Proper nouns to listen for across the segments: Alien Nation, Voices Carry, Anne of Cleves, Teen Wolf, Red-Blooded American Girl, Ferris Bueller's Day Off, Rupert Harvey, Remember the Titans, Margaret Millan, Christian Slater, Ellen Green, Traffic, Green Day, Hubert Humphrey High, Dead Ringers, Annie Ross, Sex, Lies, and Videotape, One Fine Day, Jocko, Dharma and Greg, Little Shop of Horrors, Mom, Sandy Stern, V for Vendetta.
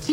So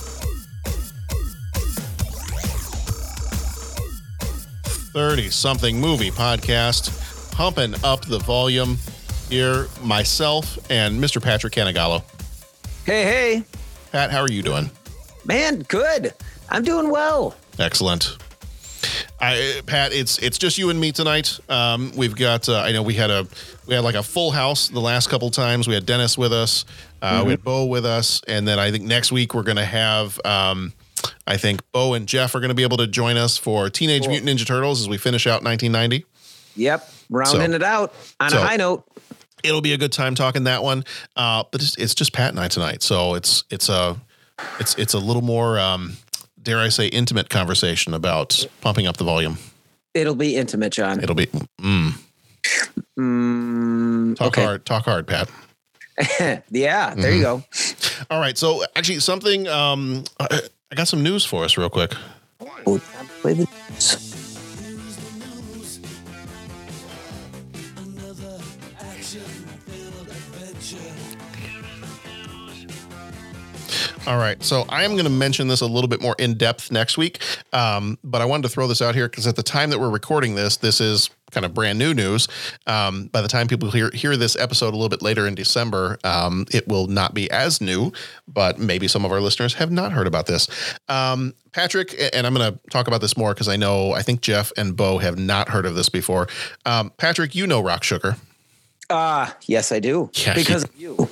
Something Movie Podcast, pumping up the volume here, myself and Mr. Patrick Canigallo. Hey. Pat, how are you doing? Man, good. I'm doing well. Excellent. Pat, it's just you and me tonight. We've got, I know we had like a full house the last couple times. We had Dennis with us. We had Bo with us. And then I think next week we're going to have... I think Bo and Jeff are going to be able to join us for Teenage Mutant Ninja Turtles as we finish out 1990. Yep. Rounding it out on a high note. It'll be a good time talking that one. But it's just Pat and I tonight. So it's a little more, dare I say, intimate conversation about pumping up the volume. It'll be intimate, John. It'll be, Talk hard, Pat. Yeah, there you go. All right. So actually something, I got some news for us real quick. All right. So I am going to mention this a little bit more in depth next week. But I wanted to throw this out here because at the time that we're recording this, this is kind of brand new news. By the time people hear this episode a little bit later in December, it will not be as new, but maybe some of our listeners have not heard about this. Patrick, and I'm going to talk about this more because I think Jeff and Bo have not heard of this before. Patrick, you know Rock Sugar. Yes, I do. Yeah, because of you.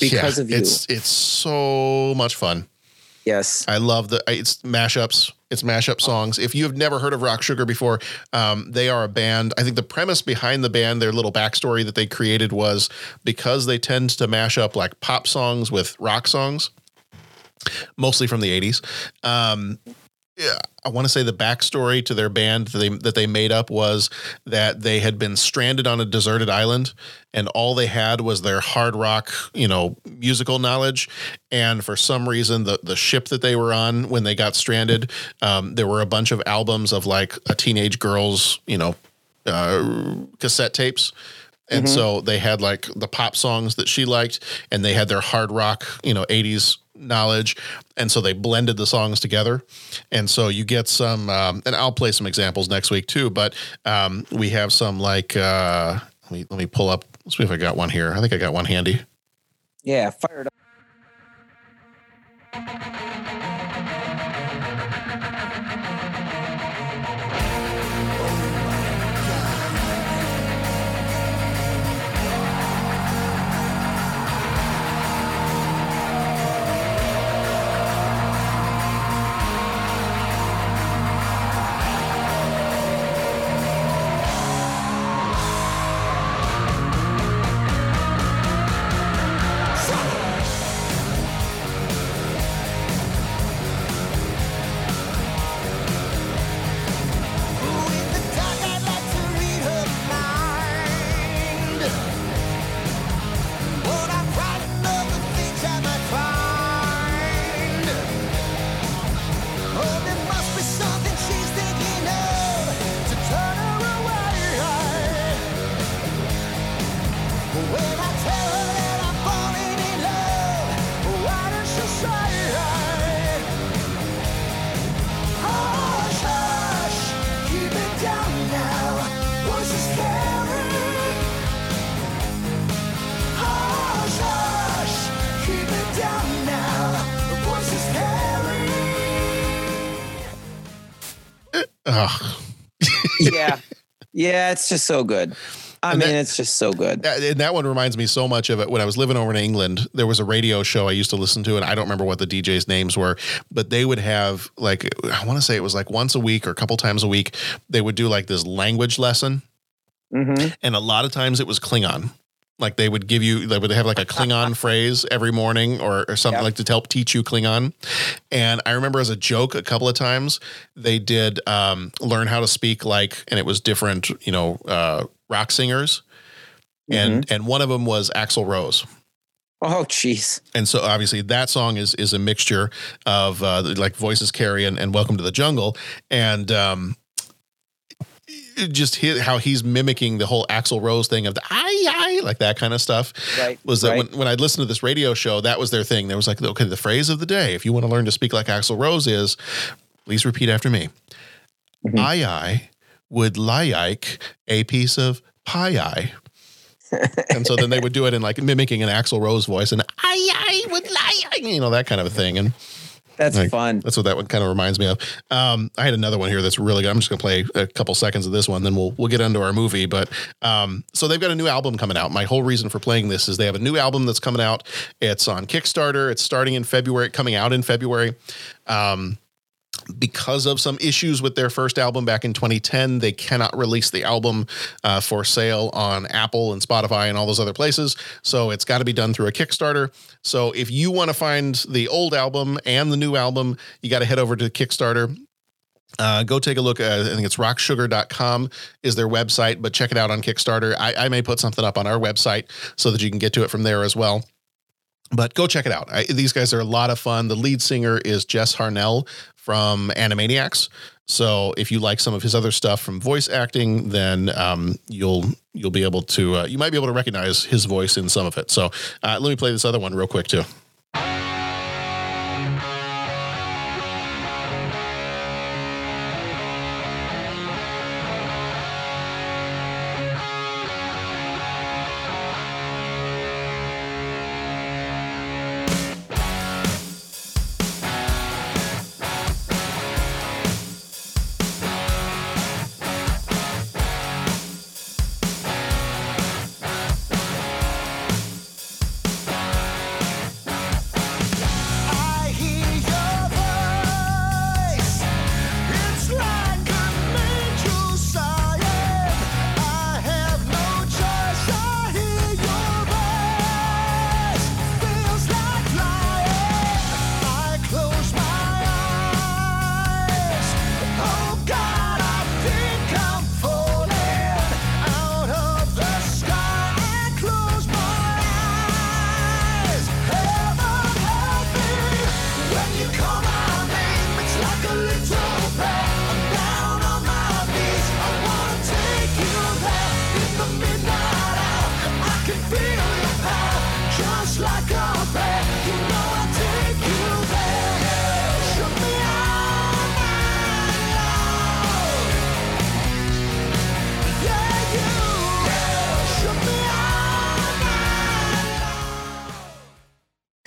It's so much fun. Yes. I love it's mashups. It's mashup songs. If you have never heard of Rock Sugar before, they are a band. I think the premise behind the band, their little backstory that they created was because they tend to mash up like pop songs with rock songs, mostly from the 80s. I want to say the backstory to their band that they made up was that they had been stranded on a deserted island and all they had was their hard rock, musical knowledge. And for some reason, the ship that they were on when they got stranded, there were a bunch of albums of like a teenage girl's, cassette tapes. And so they had like the pop songs that she liked and they had their hard rock, 80s knowledge. And so they blended the songs together. And so you get some, and I'll play some examples next week too, but we have some like, let me pull up. Let's see if I got one here. I think I got one handy. Yeah, fired up. Ugh. Yeah, it's just so good. It's just so good. That one reminds me so much of it. When I was living over in England, there was a radio show I used to listen to, and I don't remember what the DJs' names were, but they would have, like, I want to say it was like once a week or a couple times a week, they would do like this language lesson. Mm-hmm. And a lot of times it was Klingon. Like they would have like a Klingon phrase every morning or something like to help teach you Klingon. And I remember as a joke a couple of times they did learn how to speak like, and it was different, rock singers. And one of them was Axl Rose. Oh, jeez. And so obviously that song is a mixture of like Voices Carry and Welcome to the Jungle. And, just how he's mimicking the whole Axl Rose thing of the I like that kind of stuff. Right, was that when I'd listened to this radio show, that was their thing. There was like, okay, the phrase of the day, if you want to learn to speak like Axl Rose is, please repeat after me. Mm-hmm. I would like a piece of pie. And so then they would do it in like mimicking an Axl Rose voice and I would like, that kind of a thing. And that's like, fun. That's what that one kind of reminds me of. I had another one here that's really good. I'm just going to play a couple seconds of this one, then we'll get into our movie. But so they've got a new album coming out. My whole reason for playing this is they have a new album that's coming out. It's on Kickstarter. It's starting in February, coming out in February. Because of some issues with their first album back in 2010, they cannot release the album for sale on Apple and Spotify and all those other places. So it's got to be done through a Kickstarter. So if you want to find the old album and the new album, you got to head over to Kickstarter. Go take a look. I think it's rocksugar.com is their website, but check it out on Kickstarter. I may put something up on our website so that you can get to it from there as well. But go check it out. These guys are a lot of fun. The lead singer is Jess Harnell from Animaniacs. So if you like some of his other stuff from voice acting, then you'll be able to you might be able to recognize his voice in some of it. So let me play this other one real quick too.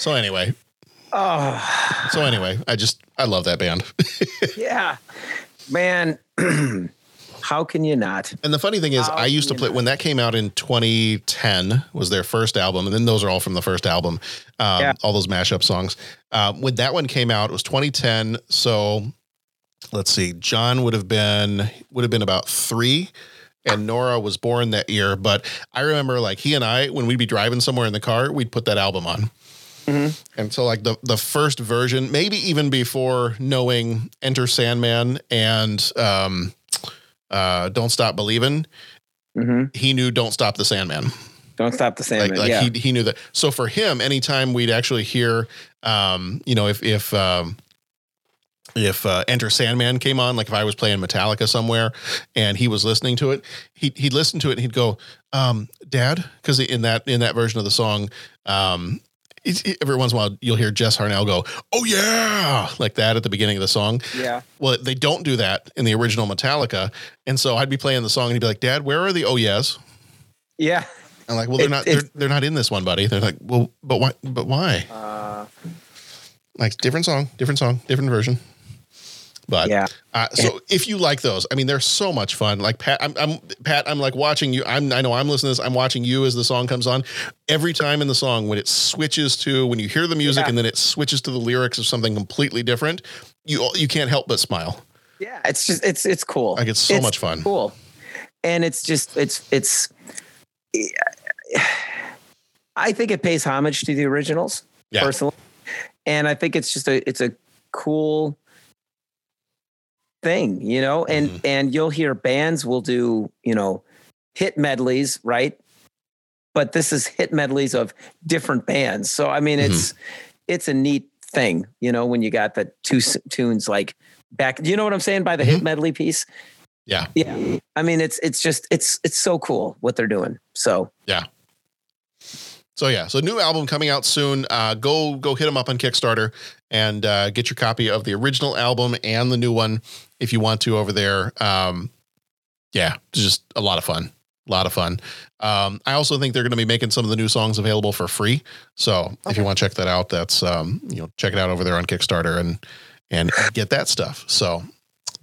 So anyway, I love that band. Yeah, man. How can you not? And the funny thing is I used to play when that came out in 2010 was their first album. And then those are all from the first album. All those mashup songs when that one came out, it was 2010. So let's see, John would have been about 3. And Nora was born that year. But I remember like he and I, when we'd be driving somewhere in the car, we'd put that album on. Mm-hmm. And so like the first version, maybe even before knowing Enter Sandman and Don't Stop Believin', he knew Don't Stop the Sandman. Don't Stop the Sandman. He knew that. So for him, anytime we'd actually hear, if Enter Sandman came on, like if I was playing Metallica somewhere and he was listening to it, he'd listen to it and he'd go, Dad, because in that version of the song, every once in a while, you'll hear Jess Harnell go, oh, yeah, like that at the beginning of the song. Yeah. Well, they don't do that in the original Metallica. And so I'd be playing the song and he'd be like, Dad, where are the oh, yes? Yeah. I'm like, well, they're not in this one, buddy. They're like, well, but why? But why? Like different song, different version. But yeah. So if you like those, I mean, they're so much fun. Like Pat, I'm like watching you. I know I'm listening to this. I'm watching you as the song comes on. Every time in the song, when it switches to, when you hear the music and then it switches to the lyrics of something completely different, you can't help but smile. Yeah. It's just, it's cool. Like it's much fun. Cool. And it's just, it's, I think it pays homage to the originals personally. And I think it's just it's a cool thing, you know, and, and you'll hear bands will do, you know, hit medleys. Right. But this is hit medleys of different bands. So, I mean, it's a neat thing, you know, when you got the two tunes, like back, you know what I'm saying? By the hit medley piece. Yeah. Yeah. I mean, it's just, it's so cool what they're doing. So, yeah. So yeah, so new album coming out soon. Go hit them up on Kickstarter and get your copy of the original album and the new one if you want to over there. Yeah, it's just a lot of fun. A lot of fun. I also think they're going to be making some of the new songs available for free. So if you want to check that out, that's check it out over there on Kickstarter and get that stuff. So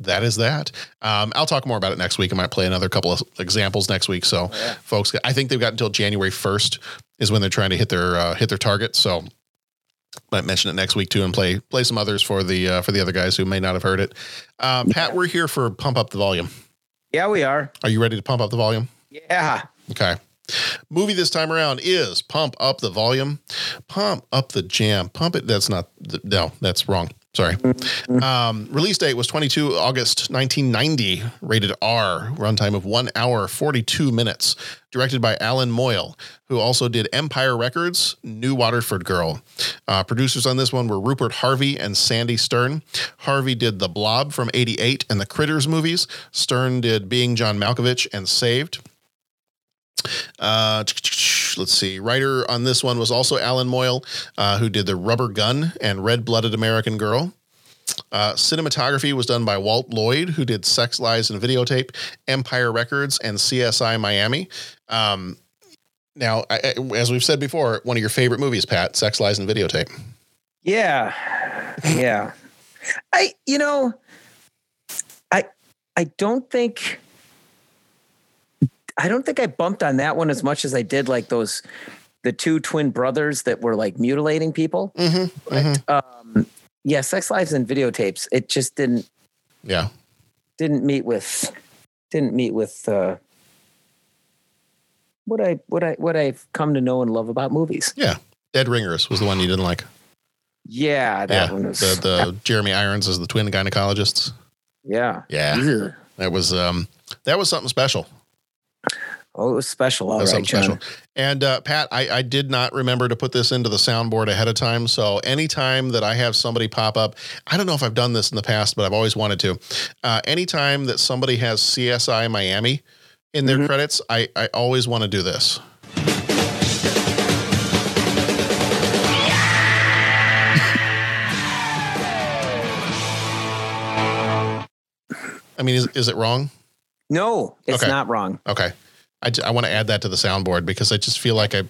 that is that. I'll talk more about it next week. I might play another couple of examples next week. So folks, I think they've got until January 1st is when they're trying to hit their target. So might mention it next week too, and play some others for the other guys who may not have heard it. Pat, we're here for Pump Up the Volume. Yeah, we are. Are you ready to pump up the volume? Yeah. Okay. Movie this time around is Pump Up the Volume. Pump Up the Jam. Pump it. No, that's wrong. Sorry. Release date was 22 August 1990, rated R, runtime of 1 hour, 42 minutes, directed by Alan Moyle, who also did Empire Records, New Waterford Girl. Producers on this one were Rupert Harvey and Sandy Stern. Harvey did The Blob from 88 and the Critters movies. Stern did Being John Malkovich and Saved. Let's see. Writer on this one was also Alan Moyle, who did The Rubber Gun and Red-Blooded American Girl. Cinematography was done by Walt Lloyd, who did Sex, Lies, and Videotape, Empire Records, and CSI Miami. Now, as we've said before, one of your favorite movies, Pat, Sex, Lies, and Videotape. Yeah. Yeah. I don't think I bumped on that one as much as I did like the two twin brothers that were like mutilating people. Sex, Lives, and Videotapes. It just didn't meet with what I've come to know and love about movies. Yeah. Dead Ringers was the one you didn't like. Yeah. That one was the Jeremy Irons as the twin gynecologists. Yeah. Yeah. Ugh. That was something special. Oh, it was special. All right, John. And Pat, I did not remember to put this into the soundboard ahead of time. So anytime that I have somebody pop up, I don't know if I've done this in the past, but I've always wanted to. Anytime that somebody has CSI Miami in their credits, I always want to do this. I mean, is it wrong? No, it's not wrong. Okay. I want to add that to the soundboard because I just feel like I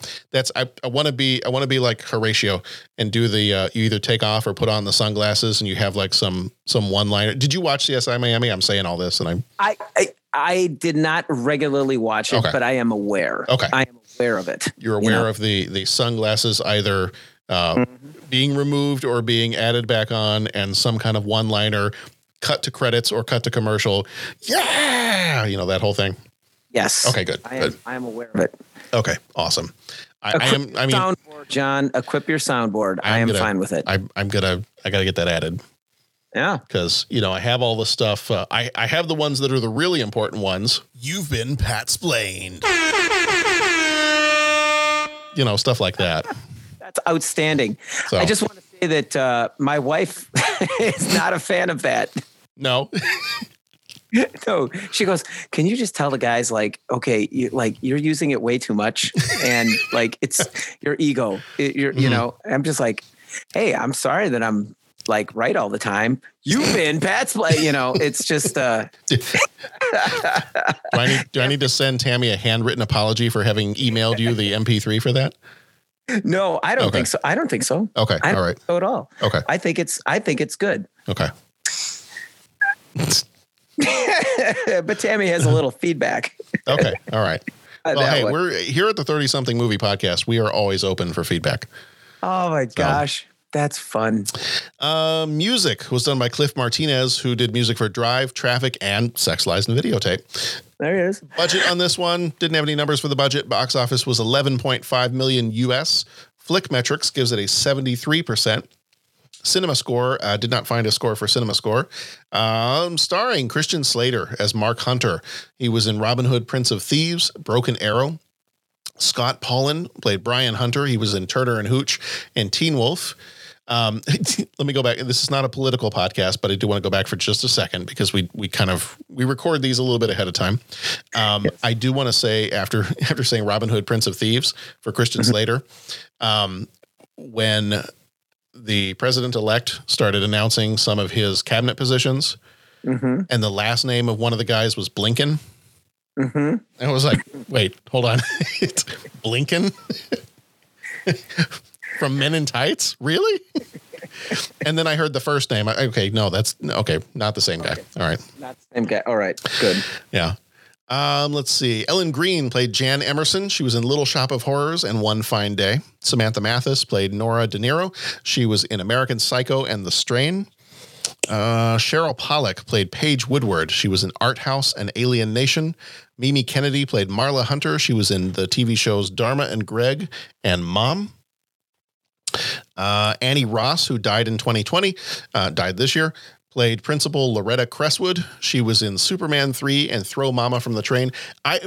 want to be like Horatio and do the you either take off or put on the sunglasses and you have like some one liner. Did you watch CSI Miami? I'm saying all this and I did not regularly watch it, but I am aware. Okay. I am aware of it. You're aware of the sunglasses either being removed or being added back on and some kind of one liner, cut to credits or cut to commercial. Yeah. You know, that whole thing. Yes. Okay, good. I am aware of it. Okay, awesome. Soundboard, John, equip your soundboard. I am fine with it. I got to get that added. Yeah. Because, you know, I have all the stuff. I have the ones that are the really important ones. You've been Pat-splained. You know, stuff like that. That's outstanding. So. I just want to say that my wife is not a fan of that. No. No, she goes, can you just tell the guys like, okay, you're using it way too much. And like, it's your ego, you know, I'm just like, hey, I'm sorry that I'm like right all the time. You've been Pat-splained, you know, it's just, do I need to send Tammy a handwritten apology for having emailed you the MP3 for that? No, I don't think so. I don't think so. Okay. All right. So at all. Okay. I think it's good. Okay. But Tammy has a little feedback. Okay. All right. Well, hey, we're here at the 30 something movie podcast. We are always open for feedback. Oh my gosh. That's fun. Music was done by Cliff Martinez, who did music for Drive, Traffic, and Sex, Lies, and Videotape. There he is. Budget on this one. Didn't have any numbers for the budget. Box office was $11.5 million US. Flickmetrics gives it a 73%. CinemaScore, did not find a score for CinemaScore. Starring Christian Slater as Mark Hunter. He was in Robin Hood, Prince of Thieves, Broken Arrow. Scott Pollan played Brian Hunter. He was in Turner and Hooch and Teen Wolf. Let me go back. This is not a political podcast, but I do want to go back for just a second because we record these a little bit ahead of time. Yes. I do want to say after saying Robin Hood, Prince of Thieves for Christian Slater, when the president-elect started announcing some of his cabinet positions, and the last name of one of the guys was Blinken. And I was like, wait, hold on. It's Blinken from Men in Tights. Really? And then I heard the first name. Not the same guy. All right. Not the same guy. All right. Good. Yeah. Let's see. Ellen Green played Jan Emerson. She was in Little Shop of Horrors and One Fine Day. Samantha Mathis played Nora De Niro. She was in American Psycho and The Strain. Cheryl Pollack played Paige Woodward. She was in Art House and Alien Nation. Mimi Kennedy played Marla Hunter. She was in the TV shows Dharma and Greg and Mom. Annie Ross, who died in 2020, died this year, played Principal Loretta Cresswood. She was in Superman 3 and Throw Mama from the Train.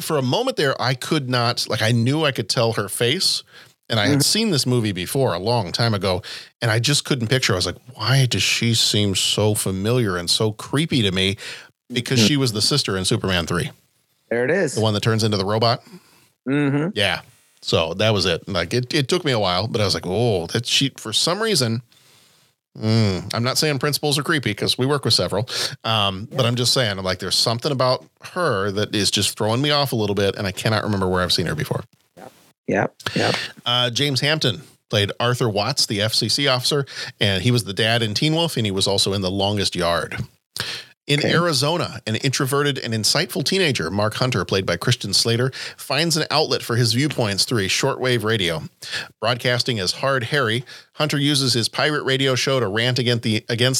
For a moment there, I could not, I knew I could tell her face. And I had seen this movie before a long time ago, and I just couldn't picture. I was like, why does she seem so familiar and so creepy to me? Because she was the sister in Superman 3. There it is. The one that turns into the robot. Yeah. So that was it. It took me a while, but I was like, oh, that she, for some reason, I'm not saying principals are creepy because we work with several, but I'm just saying, there's something about her that is just throwing me off a little bit, and I cannot remember where I've seen her before. Yep. James Hampton played Arthur Watts, the FCC officer, and he was the dad in Teen Wolf, and he was also in The Longest Yard. In Arizona, an introverted and insightful teenager, Mark Hunter, played by Christian Slater, finds an outlet for his viewpoints through a shortwave radio. Broadcasting as Hard Harry, Hunter uses his pirate radio show to rant against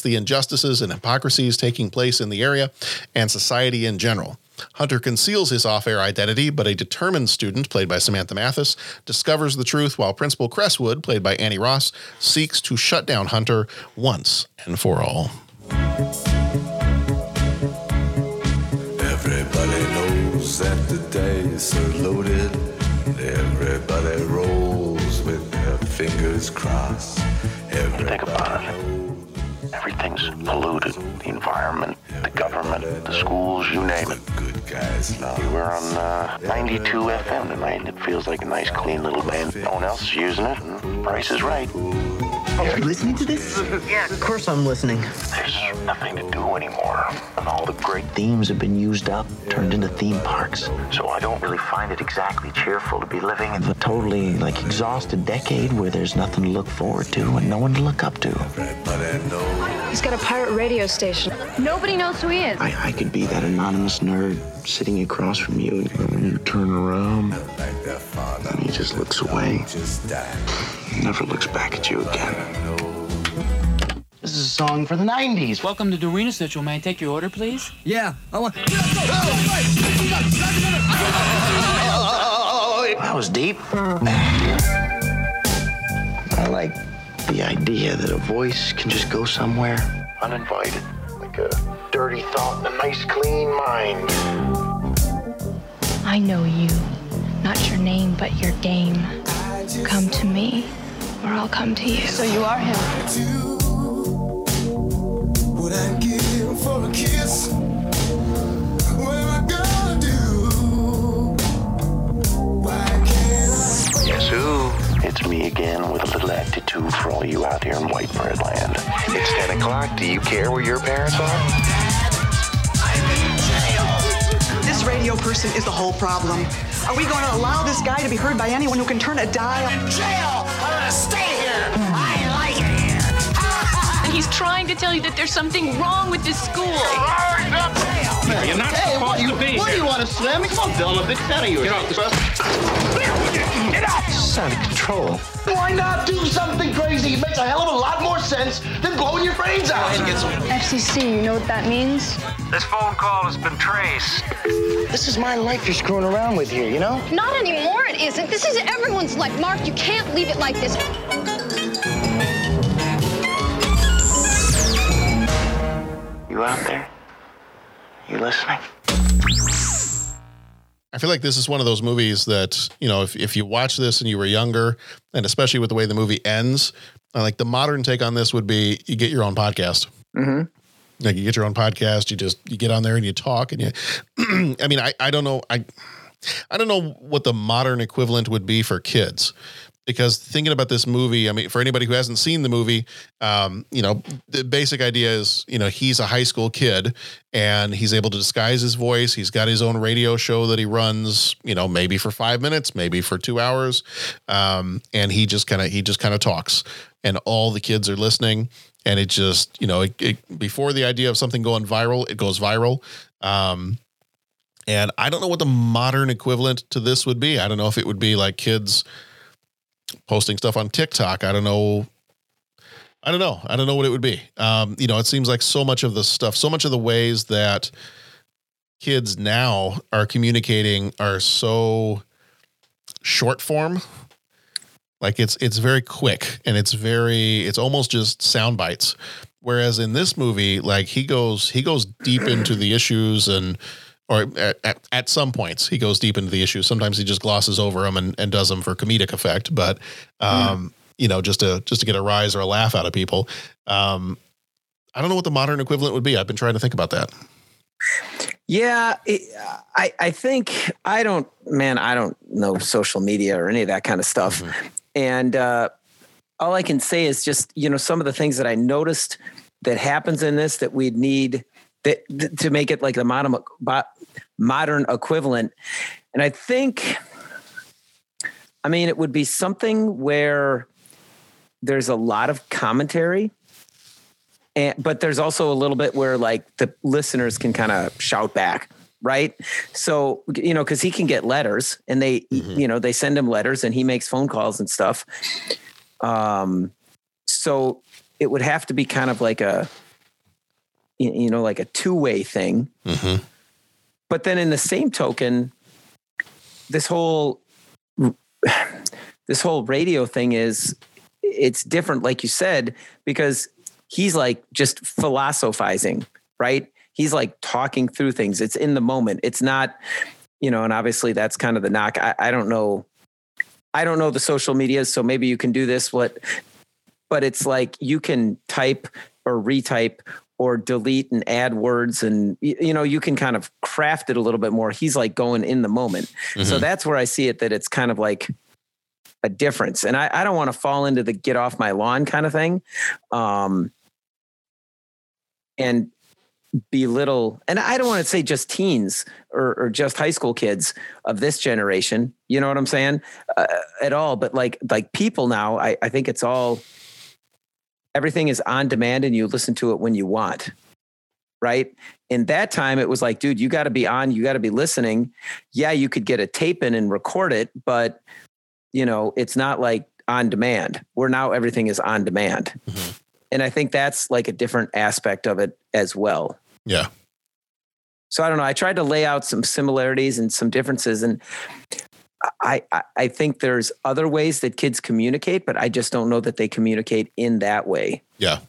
the injustices and hypocrisies taking place in the area and society in general. Hunter conceals his off-air identity, but a determined student, played by Samantha Mathis, discovers the truth while Principal Cresswood, played by Annie Ross, seeks to shut down Hunter once and for all. Everybody knows that the dice are loaded. Everybody rolls with their fingers crossed. Think about it. Everything's polluted. The environment, the government, the schools, you name it. We were on 92 FM tonight. It feels like a nice, clean little band. No one else is using it, and Price is Right. Oh, are you listening to this? Yeah, of course I'm listening. There's nothing to do anymore. And all the great themes have been used up, turned into theme parks. So I don't really find it exactly cheerful to be living in a totally, exhausted decade where there's nothing to look forward to and no one to look up to. He's got a pirate radio station. Nobody knows who he is. I could be that anonymous nerd sitting across from you, and when you turn around, and he just looks away. He never looks back at you again. This is a song for the 90s. Welcome to Dorina Central, man. Take your order, please. Yeah, I want... Oh, that was deep. I like the idea that a voice can just go somewhere uninvited. Like a dirty thought in a nice, clean mind. I know you. Not your name, but your game. Come to me. Or I'll come to you. So you are him. Would I give for a kiss? What am I gonna do? Why can't I? Guess who? It's me again with a little attitude for all you out here in White Bread Land. It's 10 o'clock. Do you care where your parents are? I'm in jail. This radio person is the whole problem. Are we going to allow this guy to be heard by anyone who can turn a dial? I'm in jail. I'm going to stay here. I like it here. He's trying to tell you that there's something wrong with this school. You're not supposed to be here. What do you want to slam me? Come on, Bill, I'm a big fan of you. Get off the bus. Get out! It's out of control. Why not do something crazy? It makes a hell of a lot more sense than blowing your brains out. FCC, you know what that means? This phone call has been traced. This is my life you're screwing around with here, you know? Not anymore, it isn't. This is everyone's life, Mark. You can't leave it like this. You out there? You listening? I feel like this is one of those movies that, you know, if you watch this and you were younger, and especially with the way the movie ends, like the modern take on this would be you get your own podcast. Mm-hmm. Like you get your own podcast, you get on there and you talk and you, I mean, I don't know. I don't know what the modern equivalent would be for kids. Because thinking about this movie, I mean, for anybody who hasn't seen the movie, you know, the basic idea is, you know, he's a high school kid and he's able to disguise his voice. He's got his own radio show that he runs, you know, maybe for 5 minutes, maybe for 2 hours. And he just kind of talks and all the kids are listening. And it just, you know, before the idea of something going viral, it goes viral. And I don't know what the modern equivalent to this would be. I don't know if it would be like kids posting stuff on TikTok. I don't know what it would be. You know, it seems like so much of the stuff, so much of the ways that kids now are communicating are so short form. Like it's very quick and it's almost just sound bites. Whereas in this movie, like he goes deep into the issues and, or at some points he goes deep into the issues. Sometimes he just glosses over them and does them for comedic effect. But, you know, just to get a rise or a laugh out of people. I don't know what the modern equivalent would be. I've been trying to think about that. Yeah. I don't know social media or any of that kind of stuff. Mm-hmm. And, all I can say is just, you know, some of the things that I noticed that happens in this that we'd need that to make it like the modern equivalent. And I think, I mean, it would be something where there's a lot of commentary, but there's also a little bit where like the listeners can kind of shout back. Right. So, you know, because he can get letters and they, mm-hmm. you know, they send him letters and he makes phone calls and stuff. So it would have to be kind of like a two-way thing. Mm-hmm. But then in the same token, this whole radio thing is, it's different, like you said, because he's like just philosophizing, right? He's like talking through things. It's in the moment. It's not, you know, and obviously that's kind of the knock. I don't know the social media, so maybe you can do this, but it's like you can type or retype or delete and add words and, you know, you can kind of craft it a little bit more. He's like going in the moment. Mm-hmm. So that's where I see it, that it's kind of like a difference. And I don't want to fall into the get off my lawn kind of thing. And belittle, and I don't want to say just teens or just high school kids of this generation, you know what I'm saying? At all. But like people now, I think it's all, everything is on demand and you listen to it when you want. Right. In that time, it was like, dude, you got to be on, you got to be listening. Yeah. You could get a tape in and record it, but you know, it's not like on demand. Where now everything is on demand. Mm-hmm. And I think that's like a different aspect of it as well. Yeah. So I don't know. I tried to lay out some similarities and some differences, and I think there's other ways that kids communicate, but I just don't know that they communicate in that way. Yeah.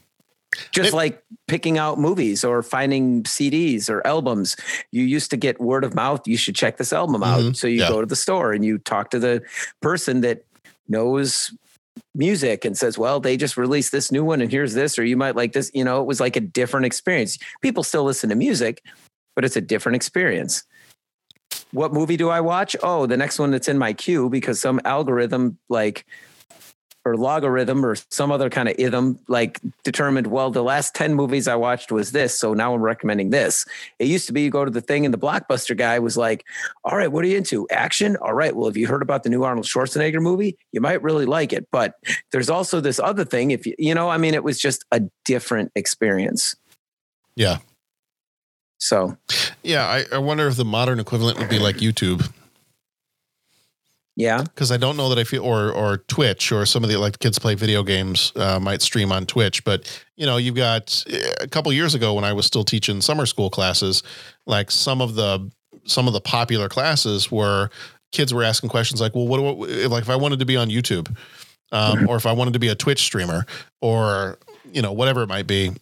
Just like picking out movies or finding CDs or albums. You used to get word of mouth. You should check this album out. Mm-hmm. So you go to the store and you talk to the person that knows music and says, well, they just released this new one and here's this, or you might like this. You know, it was like a different experience. People still listen to music, but it's a different experience. What movie do I watch? Oh, the next one that's in my queue because some algorithm like or logarithm or some other kind of ithm, like determined, well, the last 10 movies I watched was this, so now I'm recommending this. It used to be you go to the thing and the Blockbuster guy was like, all right, what are you into? Action? All right, well, have you heard about the new Arnold Schwarzenegger movie? You might really like it. But there's also this other thing. If you, I mean, it was just a different experience. Yeah. So. Yeah. I wonder if the modern equivalent would be like YouTube. Yeah. Because I don't know that I feel, or Twitch, or some of the, like, kids play video games, might stream on Twitch. But, you've got a couple years ago when I was still teaching summer school classes, like some of the popular classes were kids were asking questions like, well, what like if I wanted to be on YouTube or if I wanted to be a Twitch streamer or, whatever it might be,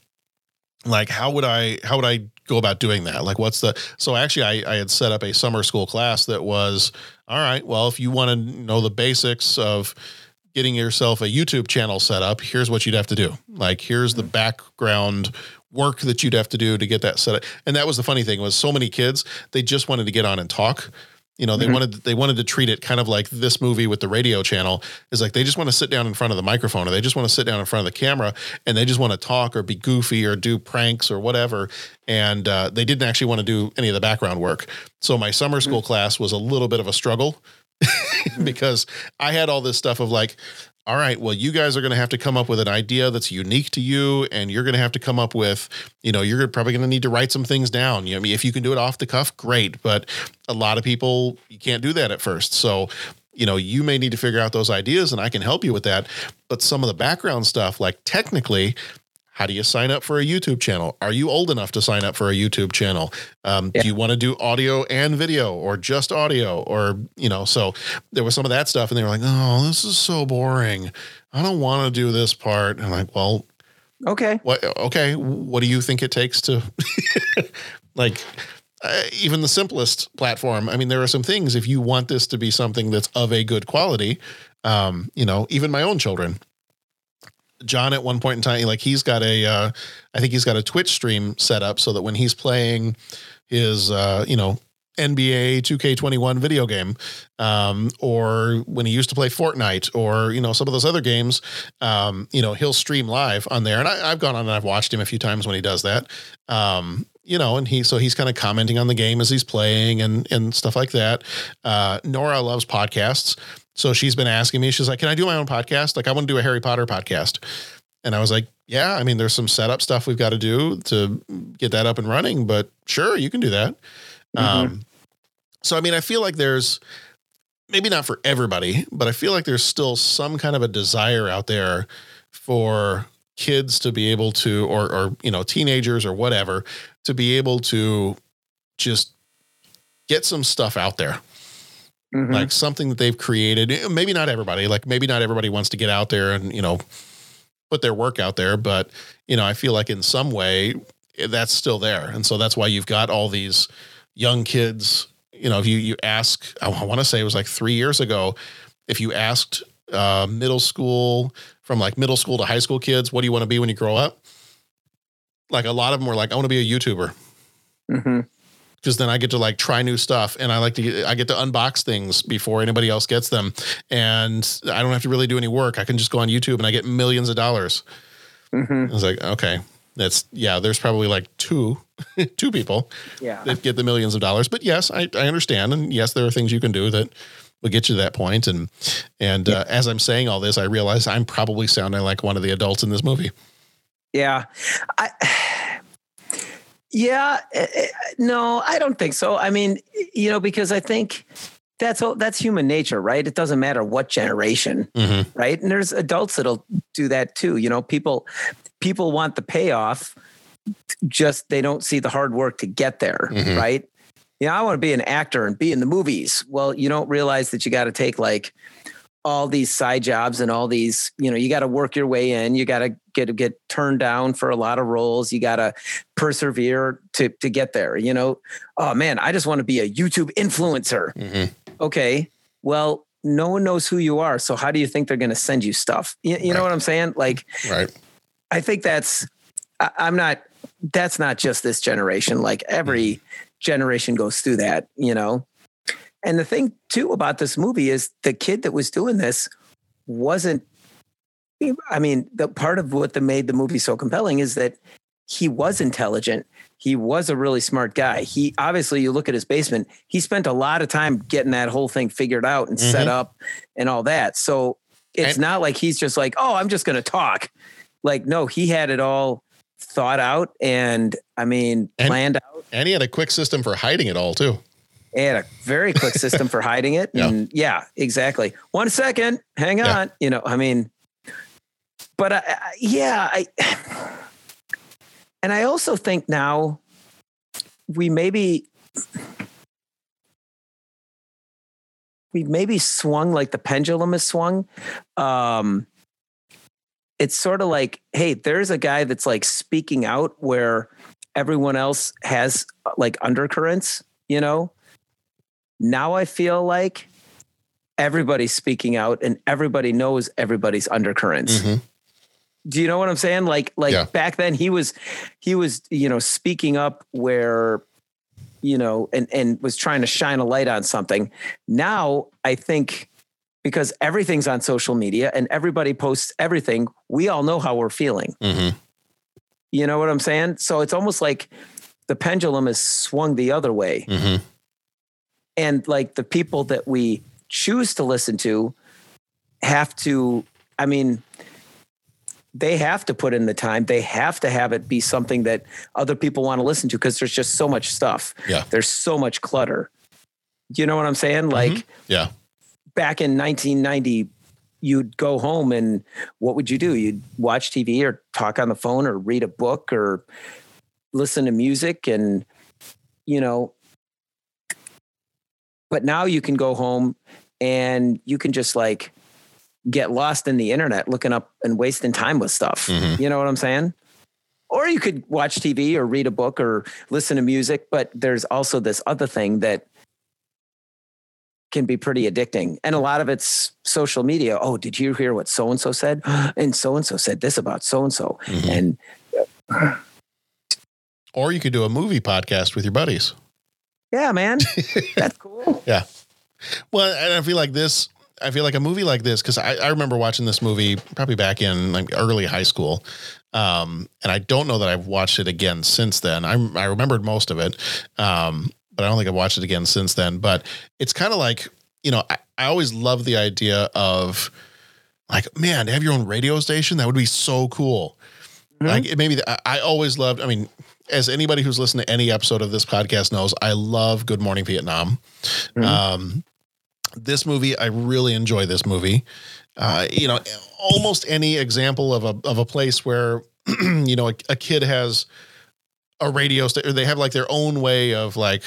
like, how would I go about doing that? Like, so actually I had set up a summer school class that was, all right, well, if you want to know the basics of getting yourself a YouTube channel set up, here's what you'd have to do. Like, here's the background work that you'd have to do to get that set up. And that was the funny thing was so many kids, they just wanted to get on and talk. They wanted to treat it kind of like this movie with the radio channel is like, they just want to sit down in front of the microphone or they just want to sit down in front of the camera and they just want to talk or be goofy or do pranks or whatever. And they didn't actually want to do any of the background work. So my summer school class was a little bit of a struggle because I had all this stuff of like, all right, well, you guys are going to have to come up with an idea that's unique to you. And you're going to have to come up with, you're probably going to need to write some things down. You know, I mean, if you can do it off the cuff, great. But a lot of people, you can't do that at first. So, you may need to figure out those ideas and I can help you with that. But some of the background stuff, like technically, how do you sign up for a YouTube channel? Are you old enough to sign up for a YouTube channel? Do you want to do audio and video or just audio or, so there was some of that stuff and they were like, oh, this is so boring. I don't want to do this part. And I'm like, well, okay. What do you think it takes to even the simplest platform? I mean, there are some things if you want this to be something that's of a good quality, even my own children, John at one point in time, like he's got I think he's got a Twitch stream set up so that when he's playing his, NBA 2K21 video game, or when he used to play Fortnite or, some of those other games, he'll stream live on there. And I've gone on and I've watched him a few times when he does that. So he's kind of commenting on the game as he's playing and stuff like that. Nora loves podcasts. So she's been asking me, she's like, can I do my own podcast? Like I want to do a Harry Potter podcast. And I was like, yeah, I mean, there's some setup stuff we've got to do to get that up and running, but sure, you can do that. So, I mean, I feel like there's maybe not for everybody, but I feel like there's still some kind of a desire out there for kids to be able to, or teenagers or whatever, to be able to just get some stuff out there. Like something that they've created, maybe not everybody wants to get out there and, put their work out there. But, I feel like in some way that's still there. And so that's why you've got all these young kids, if you ask, I want to say it was like 3 years ago, if you asked middle school to high school kids, what do you want to be when you grow up? Like a lot of them were like, I want to be a YouTuber. Because then I get to like try new stuff and I get to unbox things before anybody else gets them. And I don't have to really do any work. I can just go on YouTube and I get millions of dollars. I was like, okay, there's probably like two people that get the millions of dollars. But yes, I understand. And yes, there are things you can do that will get you to that point. And as I'm saying all this, I realize I'm probably sounding like one of the adults in this movie. Yeah. No, I don't think so. I mean, because I think that's human nature, right? It doesn't matter what generation, right? And there's adults that'll do that too. People want the payoff, just they don't see the hard work to get there, right? I want to be an actor and be in the movies. Well, you don't realize that you got to take like all these side jobs and all these, you got to work your way in. You got to get turned down for a lot of roles. You got to persevere to get there. Oh man, I just want to be a YouTube influencer. Okay. Well, no one knows who you are. So how do you think they're going to send you stuff? You know what I'm saying? Like, right. I think that's not just this generation. Like every generation goes through that, And the thing too about this movie is the kid that was doing this wasn't I mean, the part of what made the movie so compelling is that he was intelligent. He was a really smart guy. He obviously, you look at his basement, he spent a lot of time getting that whole thing figured out and set up and all that. So it's not like he's just like, oh, I'm just going to talk. Like, no, he had it all thought out and planned out. And he had a quick system for hiding it all too. He had a very quick system for hiding it. Yeah. And yeah, exactly. 1 second, hang on. You know, but and I also think now we've maybe swung like the pendulum has swung. It's sort of like, hey, there's a guy that's like speaking out where everyone else has like undercurrents, you know? Now I feel like everybody's speaking out and everybody knows everybody's undercurrents. Mm-hmm. Do you know what I'm saying? Like back then he was, you know, speaking up where, you know, and was trying to shine a light on something. Now I think because everything's on social media and everybody posts everything, we all know how we're feeling. Mm-hmm. You know what I'm saying? So it's almost like the pendulum has swung the other way. Mm-hmm. And like the people that we choose to listen to have to, they have to put in the time. They have to have it be something that other people want to listen to because there's just so much stuff. Yeah. There's so much clutter. You know what I'm saying? Like, back in 1990, you'd go home and what would you do? You'd watch TV or talk on the phone or read a book or listen to music and, you know, but now you can go home and you can just like get lost in the internet looking up and wasting time with stuff. Mm-hmm. You know what I'm saying? Or you could watch TV or read a book or listen to music, but there's also this other thing that can be pretty addicting. And a lot of it's social media. Oh, did you hear what so-and-so said? And so-and-so said this about so-and-so. Mm-hmm. And or you could do a movie podcast with your buddies. Yeah, man. That's cool. Yeah. Well, and I feel like a movie like this, because I remember watching this movie probably back in like early high school. And I don't know that I've watched it again since then. I remembered most of it, but I don't think I've watched it again since then. But it's kind of like, you know, I always love the idea of like, man, to have your own radio station. That would be so cool. Mm-hmm. Like maybe I always loved, as anybody who's listened to any episode of this podcast knows, I love Good Morning Vietnam. Mm-hmm. This movie, I really enjoy this movie. You know, almost any example of a place where, you know, a kid has a radio station, or they have like their own way of like,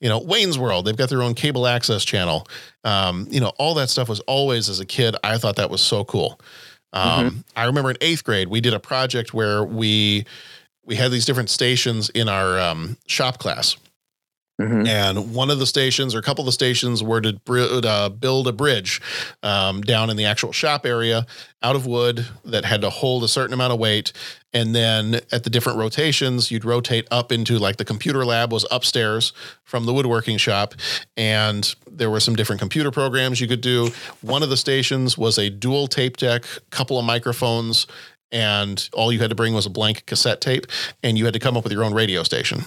you know, Wayne's World, they've got their own cable access channel. You know, all that stuff was always, as a kid, I thought that was so cool. I remember in 8th grade, we did a project where we had these different stations in our shop class. Mm-hmm. And one of the stations or a couple of the stations were to build a bridge down in the actual shop area out of wood that had to hold a certain amount of weight. And then at the different rotations, you'd rotate up into like the computer lab was upstairs from the woodworking shop. And there were some different computer programs you could do. One of the stations was a dual tape deck, couple of microphones, and all you had to bring was a blank cassette tape. And you had to come up with your own radio station.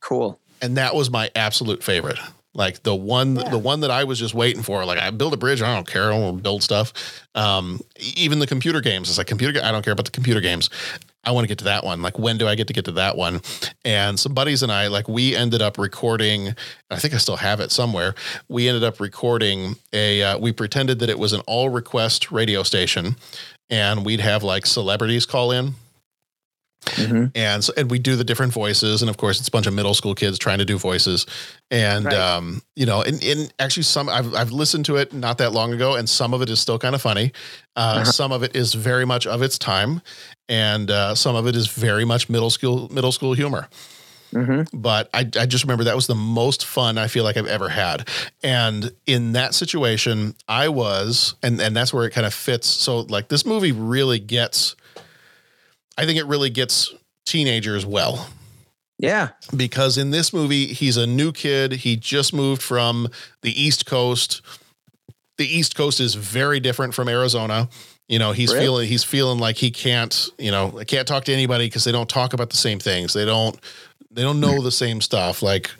Cool. And that was my absolute favorite. Like the one that I was just waiting for. Like I build a bridge. I don't care. I want to build stuff. Even the computer games. It's like I don't care about the computer games. I want to get to that one. Like, when do I get to that one? And some buddies and I, like, we ended up recording. I think I still have it somewhere. We ended up recording we pretended that it was an all request radio station, and we'd have like celebrities call in. Mm-hmm. And we do the different voices. And of course it's a bunch of middle school kids trying to do voices. And, you know, and actually I've listened to it not that long ago, and some of it is still kind of funny. Some of it is very much of its time. And, some of it is very much middle school humor. Mm-hmm. But I just remember that was the most fun I feel like I've ever had. And in that situation I was, and that's where it kind of fits. So like this movie really gets, I think it really gets teenagers well. Yeah. Because in this movie, he's a new kid. He just moved from the East Coast. The East Coast is very different from Arizona. You know, he's feeling like he can't, you know, I can't talk to anybody because they don't talk about the same things. They don't know the same stuff, like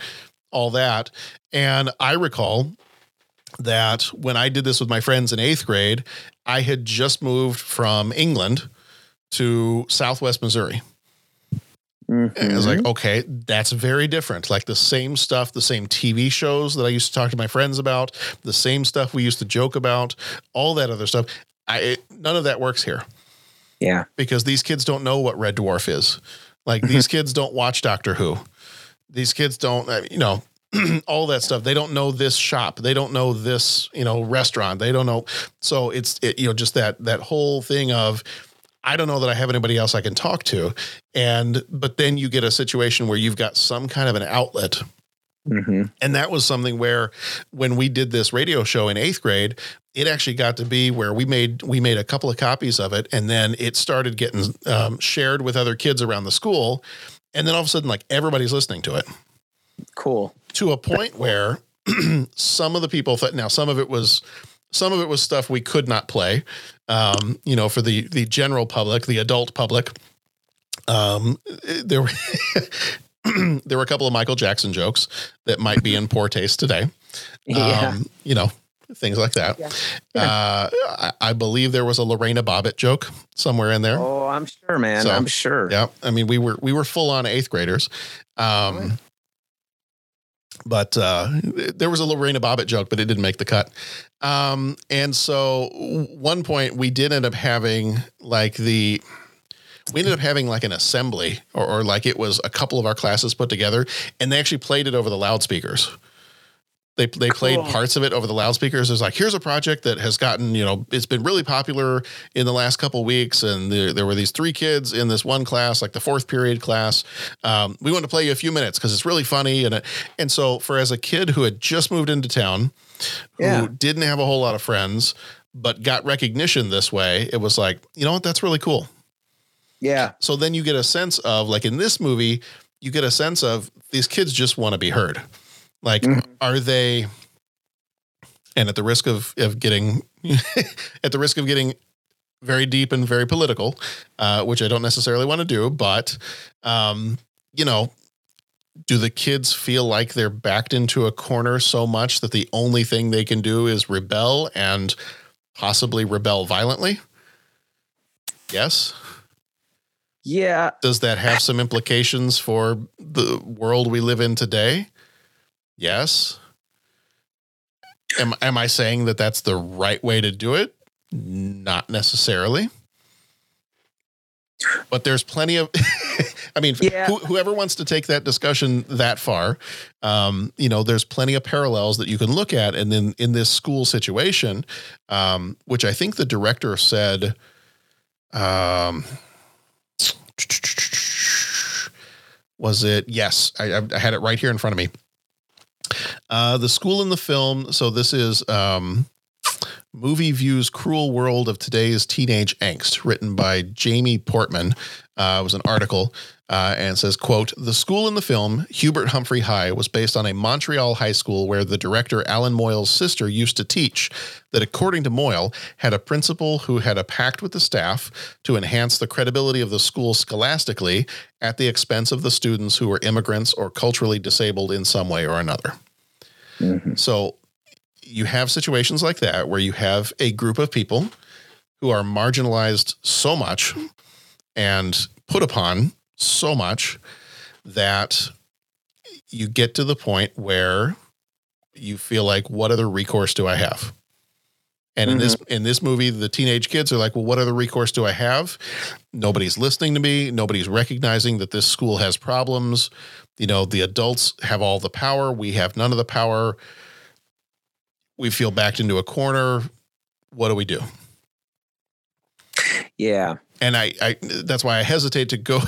all that. And I recall that when I did this with my friends in eighth grade, I had just moved from England to Southwest Missouri. Mm-hmm. And I was like, okay, that's very different. Like the same stuff, the same TV shows that I used to talk to my friends about, the same stuff we used to joke about, all that other stuff. None of that works here. Yeah. Because these kids don't know what Red Dwarf is. Like these kids don't watch Doctor Who. These kids don't, you know, all that stuff. They don't know this shop. They don't know this, you know, restaurant. They don't know. So it's you know, just that whole thing of, I don't know that I have anybody else I can talk to. But then you get a situation where you've got some kind of an outlet. Mm-hmm. And that was something where when we did this radio show in eighth grade, it actually got to be where we made a couple of copies of it. And then it started getting shared with other kids around the school. And then all of a sudden, like everybody's listening to it. Cool. To a point where some of the people thought, now some of it was stuff we could not play, you know, for the general public, the adult public. There were a couple of Michael Jackson jokes that might be in poor taste today. You know, things like that. Yeah. Yeah. I believe there was a Lorena Bobbitt joke somewhere in there. Oh, I'm sure, man. So, I'm sure. Yeah. I mean, we were full on eighth graders. But there was a Lorena Bobbitt joke, but it didn't make the cut. And so one point we ended up having like an assembly or like it was a couple of our classes put together, and they actually played it over the loudspeakers. They played parts of it over the loudspeakers. It's like, here's a project that has gotten, you know, it's been really popular in the last couple of weeks. And there were these three kids in this one class, like the fourth period class. We want to play you a few minutes because it's really funny. And so for as a kid who had just moved into town, who didn't have a whole lot of friends, but got recognition this way, it was like, you know what, that's really cool. Yeah. So then you get a sense of, like in this movie, you get a sense of these kids just want to be heard. Like, are they, and at the risk of getting very deep and very political, which I don't necessarily want to do, but, you know, do the kids feel like they're backed into a corner so much that the only thing they can do is rebel and possibly rebel violently? Yes. Yeah. Does that have some implications for the world we live in today? Yes. Am I saying that that's the right way to do it? Not necessarily. But there's plenty of, I mean, whoever wants to take that discussion that far, you know, there's plenty of parallels that you can look at. And then in this school situation, which I think the director said, was it? Yes. I had it right here in front of me. The school in the film. So this is Movie View's Cruel World of Today's Teenage Angst, written by Jamie Portman. It was an article and says, quote, the school in the film, Hubert Humphrey High, was based on a Montreal high school where the director Alan Moyle's sister used to teach that, according to Moyle, had a principal who had a pact with the staff to enhance the credibility of the school scholastically at the expense of the students who were immigrants or culturally disabled in some way or another. Mm-hmm. So you have situations like that where you have a group of people who are marginalized so much and put upon so much that you get to the point where you feel like, what other recourse do I have? And in this movie, the teenage kids are like, well, what other recourse do I have? Nobody's listening to me. Nobody's recognizing that this school has problems. You know, the adults have all the power. We have none of the power. We feel backed into a corner. What do we do? Yeah. And I that's why I hesitate to go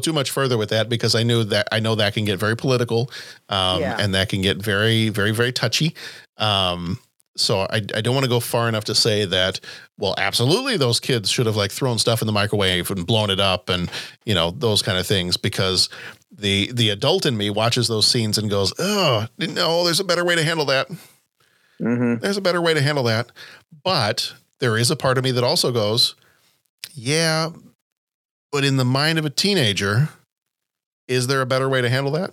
too much further with that, because I know that can get very political, and that can get very, very, very touchy. So I don't want to go far enough to say that, well, absolutely those kids should have like thrown stuff in the microwave and blown it up and, you know, those kind of things, because the adult in me watches those scenes and goes, oh, no, there's a better way to handle that. But there is a part of me that also goes, yeah, but in the mind of a teenager, is there a better way to handle that?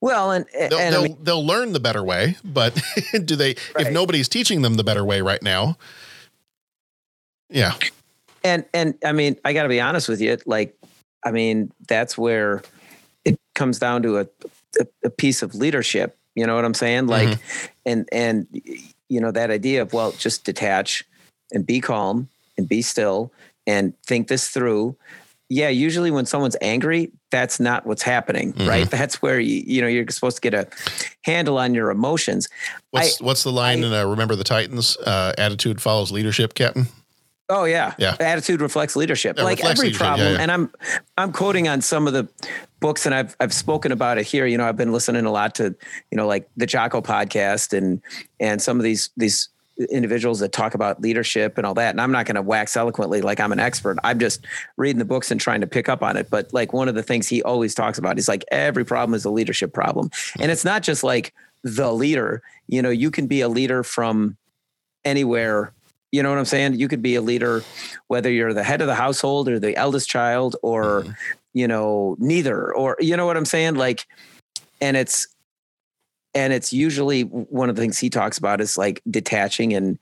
Well, they'll learn the better way, but do they, right. If nobody's teaching them the better way right now? Yeah. And I mean, I gotta be honest with you. Like, I mean, that's where it comes down to a piece of leadership. You know what I'm saying? Like, mm-hmm. and you know, that idea of, well, just detach and be calm and be still and think this through. Yeah. Usually when someone's angry, that's not what's happening, mm-hmm. right? That's where you're supposed to get a handle on your emotions. What's the line in Remember the Titans? Attitude follows leadership, Captain. Oh yeah. Yeah. Attitude reflects leadership. Yeah, like reflects every leadership. Problem. Yeah, yeah. And I'm quoting on some of the books, and I've spoken about it here. You know, I've been listening a lot to, you know, like the Jocko podcast and some of these individuals that talk about leadership and all that. And I'm not going to wax eloquently like I'm an expert. I'm just reading the books and trying to pick up on it. But like one of the things he always talks about is like every problem is a leadership problem. And it's not just like the leader, you know, you can be a leader from anywhere. You know what I'm saying? You could be a leader, whether you're the head of the household or the eldest child or, mm-hmm. you know, neither, or, you know what I'm saying? Like, and it's usually one of the things he talks about is like detaching and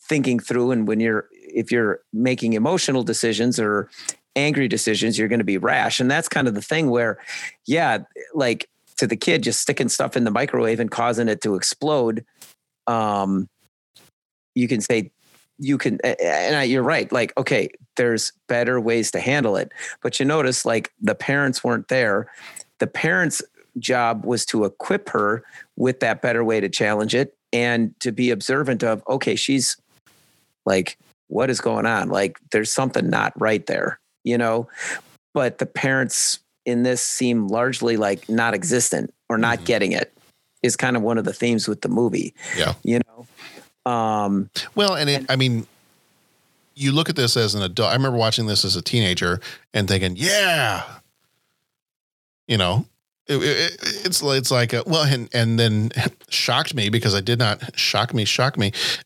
thinking through. And if you're making emotional decisions or angry decisions, you're going to be rash. And that's kind of the thing where, yeah, like to the kid, just sticking stuff in the microwave and causing it to explode. You're right. Like, okay, there's better ways to handle it, but you notice like the parents weren't there. The parents' job was to equip her with that better way to challenge it and to be observant of, okay, she's like, what is going on? Like there's something not right there, you know, but the parents in this seem largely like not existent or not mm-hmm. getting it is kind of one of the themes with the movie. Yeah. You know? You look at this as an adult. I remember watching this as a teenager and thinking, yeah, you know, it's like, and then shocked me because I did not shock me.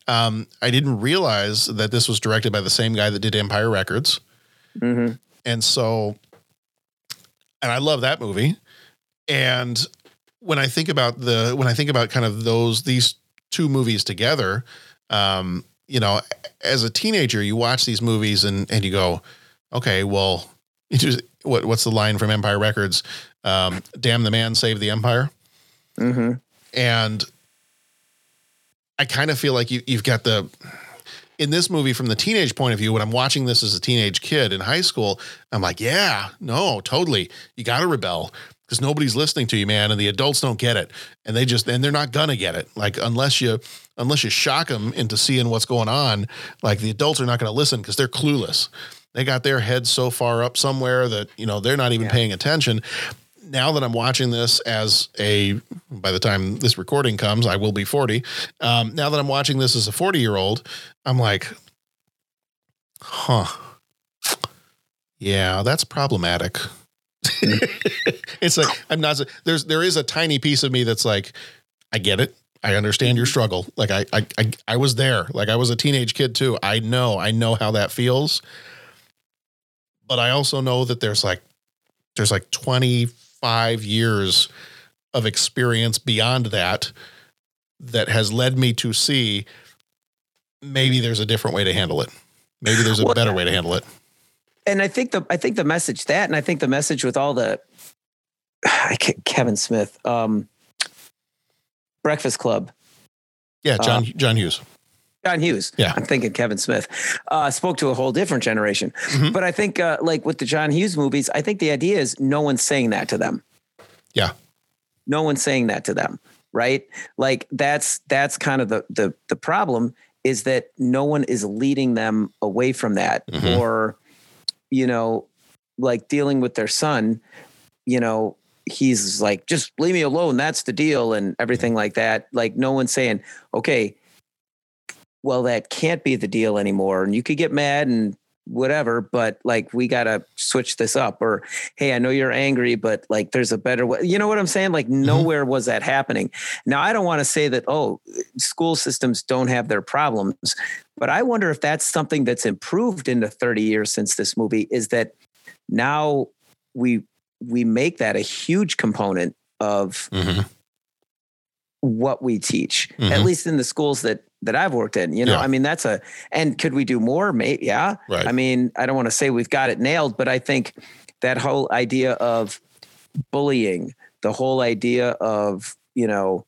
I didn't realize that this was directed by the same guy that did Empire Records. Mm-hmm. And I love that movie. And when I think about kind of these two movies together, you know, as a teenager, you watch these movies and you go, okay, well, what's the line from Empire Records? Damn the man, save the empire. Mm-hmm. And I kind of feel like you've got in this movie from the teenage point of view, when I'm watching this as a teenage kid in high school, I'm like, yeah, no, totally. You got to rebel. Because nobody's listening to you, man, and the adults don't get it, and they're not gonna get it. Like unless you shock them into seeing what's going on, like the adults are not going to listen because they're clueless. They got their heads so far up somewhere that you know they're not even paying attention. Now that I'm watching this by the time this recording comes, I will be 40. Now that I'm watching this as a 40-year-old, I'm like, huh, yeah, that's problematic. It's like, there is a tiny piece of me that's like, I get it. I understand your struggle. Like I was there, like I was a teenage kid too. I know how that feels, but I also know that there's like 25 years of experience beyond that has led me to see, maybe there's a different way to handle it. Maybe there's a better way to handle it. And I think the message that, and I think the message with all the Kevin Smith, Breakfast Club. Yeah. John Hughes. John Hughes. Yeah. I'm thinking Kevin Smith, spoke to a whole different generation, mm-hmm. but I think, like with the John Hughes movies, I think the idea is no one's saying that to them. Yeah. No one's saying that to them. Right. Like that's kind of the problem is that no one is leading them away from that mm-hmm. or, you know, like dealing with their son, you know, he's like, just leave me alone. That's the deal. And everything like that. Like no one's saying, okay, well, that can't be the deal anymore. And you could get mad and whatever, but like, we got to switch this up, or, hey, I know you're angry, but like, there's a better way. You know what I'm saying? Like, nowhere was that happening. Now, I don't want to say that, oh, school systems don't have their problems, but I wonder if that's something that's improved in the 30 years since this movie, is that now we make that a huge component of what we teach, at least in the schools that I've worked in, you know, I mean, and could we do more? Maybe. Yeah. Right. I mean, I don't want to say we've got it nailed, but I think that whole idea of bullying, the whole idea of, you know,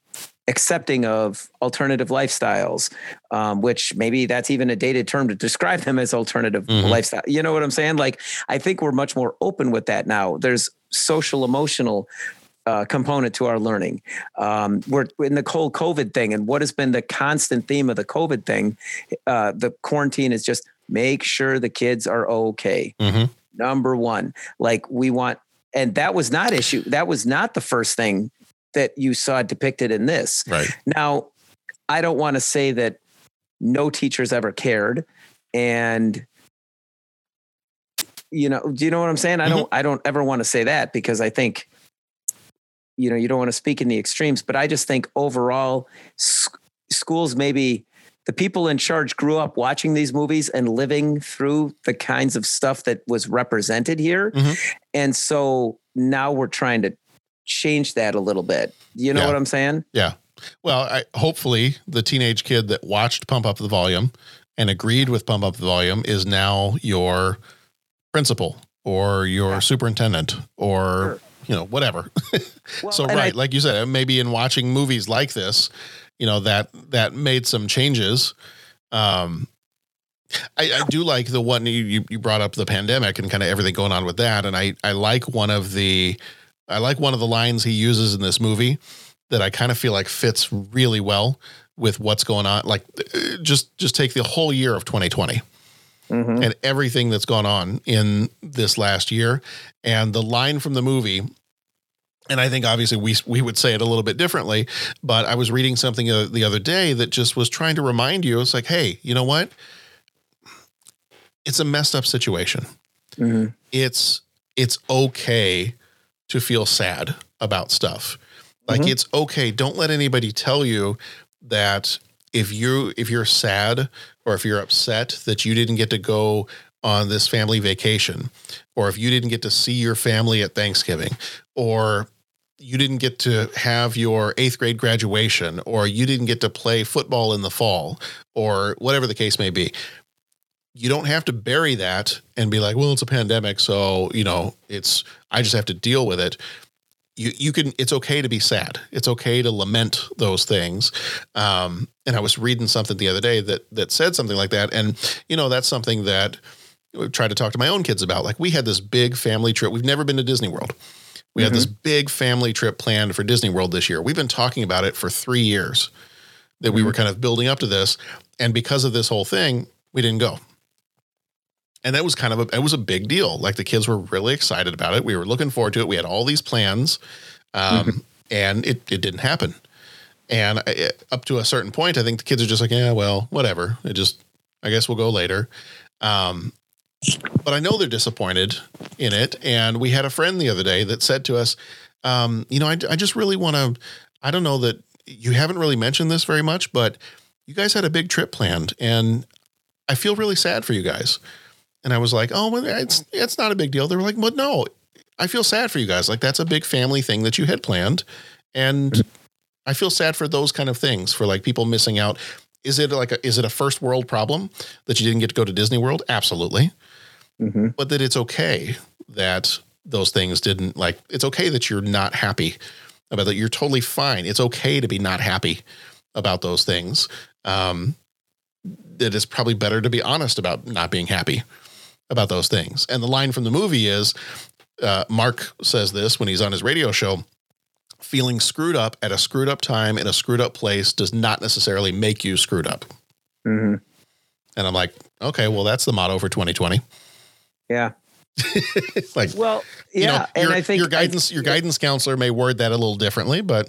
accepting of alternative lifestyles, which maybe that's even a dated term to describe them as alternative lifestyle. You know what I'm saying? Like, I think we're much more open with that now. There's social, emotional component to our learning. We're in the whole COVID thing, and what has been the constant theme of the COVID thing, the quarantine, is just make sure the kids are okay. Number one, like, we want, and that was not issue. That was not the first thing that you saw depicted in this. Right. Now, I don't want to say that no teachers ever cared, and, you know, do you know what I'm saying? I don't ever want to say that, because I think, you know, you don't want to speak in the extremes, but I just think overall schools, maybe the people in charge grew up watching these movies and living through the kinds of stuff that was represented here. And so now we're trying to change that a little bit. You know what I'm saying? Yeah. Well, hopefully the teenage kid that watched Pump Up the Volume and agreed with Pump Up the Volume is now your principal or your superintendent or... Sure. You know, whatever. Well, so, right. Like you said, maybe in watching movies like this, you know, that made some changes. I do like the one you brought up, the pandemic and kind of everything going on with that. And I like one of the lines he uses in this movie that I kind of feel like fits really well with what's going on. Like, just take the whole year of 2020. And everything that's gone on in this last year, and the line from the movie. And I think obviously we would say it a little bit differently, but I was reading something the other day that just was trying to remind you. It's like, hey, you know what? It's a messed up situation. It's okay to feel sad about stuff. Like, it's okay. Don't let anybody tell you that if you're sad, or if you're upset that you didn't get to go on this family vacation, or if you didn't get to see your family at Thanksgiving, or you didn't get to have your 8th grade graduation, or you didn't get to play football in the fall, or whatever the case may be, you don't have to bury that and be like, well, it's a pandemic, so, you know, I just have to deal with it. You can, it's okay to be sad. It's okay to lament those things. And I was reading something the other day that said something like that. And, you know, that's something that I tried to talk to my own kids about. Like, we had this big family trip. We've never been to Disney World. We had this big family trip planned for Disney World this year. We've been talking about it for 3 years that we were kind of building up to this. And because of this whole thing, we didn't go. And that was it was a big deal. Like, the kids were really excited about it. We were looking forward to it. We had all these plans, and it didn't happen. And up to a certain point, I think the kids are just like, yeah, well, whatever. I guess we'll go later. But I know they're disappointed in it. And we had a friend the other day that said to us, you know, I just really want to, I don't know that you haven't really mentioned this very much, but you guys had a big trip planned, and I feel really sad for you guys. And I was like, oh, well, it's not a big deal. They were like, but no, I feel sad for you guys. Like, that's a big family thing that you had planned. And I feel sad for those kind of things, for like people missing out. Is it a first world problem that you didn't get to go to Disney World? Absolutely. But that it's okay that those things didn't, like, it's okay that you're not happy about that. You're totally fine. It's okay to be not happy about those things. That it's probably better to be honest about not being happy about those things. And the line from the movie is, Mark says this when he's on his radio show, feeling screwed up at a screwed up time in a screwed up place does not necessarily make you screwed up. And I'm like, okay, well, that's the motto for 2020. Yeah. Like, well, yeah. You know, and I think your guidance counselor may word that a little differently, but.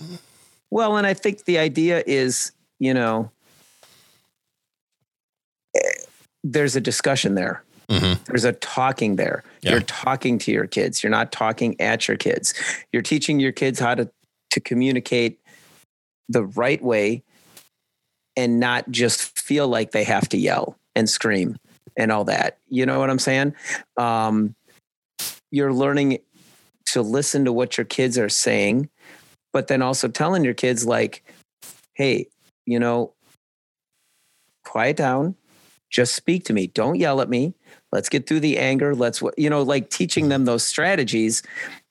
Well, and I think the idea is, you know, there's a discussion there. Mm-hmm. There's a talking there. Yeah. You're talking to your kids. You're not talking at your kids. You're teaching your kids how to communicate the right way and not just feel like they have to yell and scream and all that. You know what I'm saying? You're learning to listen to what your kids are saying, but then also telling your kids like, hey, you know, quiet down. Just speak to me. Don't yell at me. Let's get through the anger. Let's, you know, like teaching them those strategies.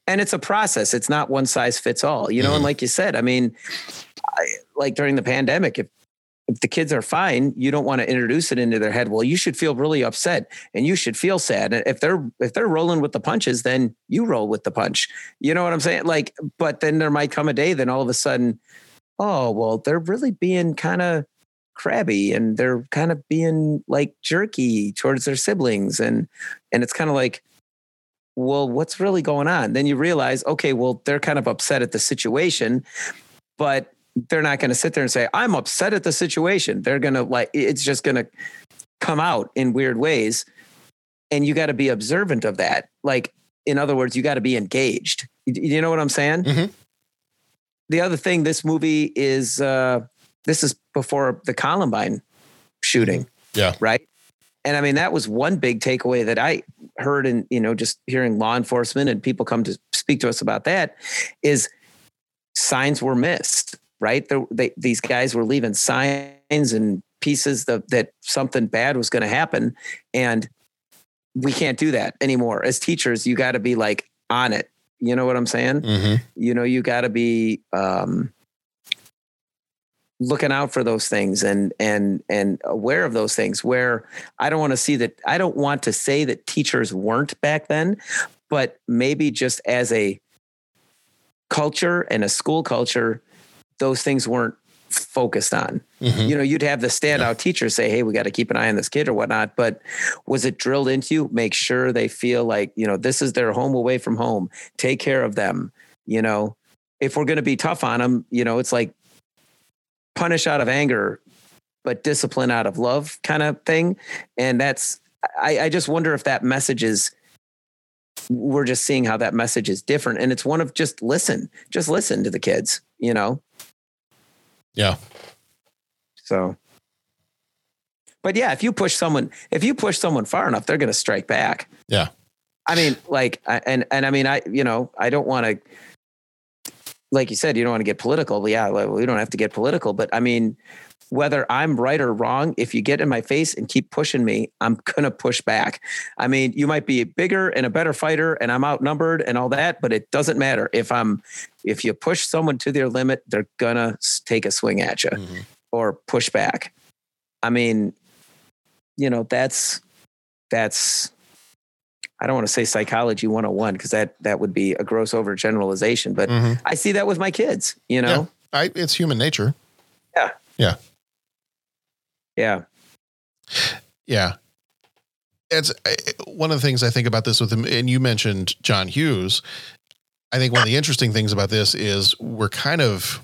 And it's a process. It's not one size fits all, you know? Mm-hmm. And like you said, I mean, like during the pandemic, if the kids are fine, you don't want to introduce it into their head. Well, you should feel really upset and you should feel sad. And if they're rolling with the punches, then you roll with the punch. You know what I'm saying? Like, but then there might come a day, then all of a sudden, oh, well, they're really being kind of crabby and they're kind of being like jerky towards their siblings. And it's kind of like, well, what's really going on? Then you realize, okay, well, they're kind of upset at the situation, but they're not going to sit there and say, I'm upset at the situation. They're going to like, it's just going to come out in weird ways. And you got to be observant of that. Like, in other words, you got to be engaged. You know what I'm saying? Mm-hmm. The other thing, this movie is, this is before the Columbine shooting. Yeah. Right. And I mean, that was one big takeaway that I heard, and, you know, just hearing law enforcement and people come to speak to us about that, is signs were missed, right? These guys were leaving signs and pieces that something bad was going to happen. And we can't do that anymore. As teachers, you got to be like on it. You know what I'm saying? Mm-hmm. You know, you got to be, looking out for those things and aware of those things, where I don't want to see that. I don't want to say that teachers weren't back then, but maybe just as a culture and a school culture, those things weren't focused on. Mm-hmm. You know, you'd have the standout teachers say, hey, we got to keep an eye on this kid or whatnot. But was it drilled into you? Make sure they feel like, you know, this is their home away from home. Take care of them. You know, if we're going to be tough on them, you know, it's like, punish out of anger, but discipline out of love kind of thing. And that's, I just wonder if that message is, we're just seeing how that message is different. And it's one of just listen to the kids, you know? Yeah. So, but yeah, if you push someone far enough, they're going to strike back. Yeah. I mean, like, and I mean, you know, I don't want to, like you said, you don't want to get political. But yeah, we don't have to get political. But I mean, whether I'm right or wrong, if you get in my face and keep pushing me, I'm going to push back. I mean, you might be bigger and a better fighter and I'm outnumbered and all that, but it doesn't matter. If you push someone to their limit, they're going to take a swing at you mm-hmm. or push back. I mean, you know, that's I don't want to say psychology 101 because that would be a gross overgeneralization, but mm-hmm. I see that with my kids, you know, yeah. It's human nature. Yeah. Yeah. Yeah. Yeah. It's one of the things I think about this with him. And you mentioned John Hughes. I think one of the interesting things about this is we're kind of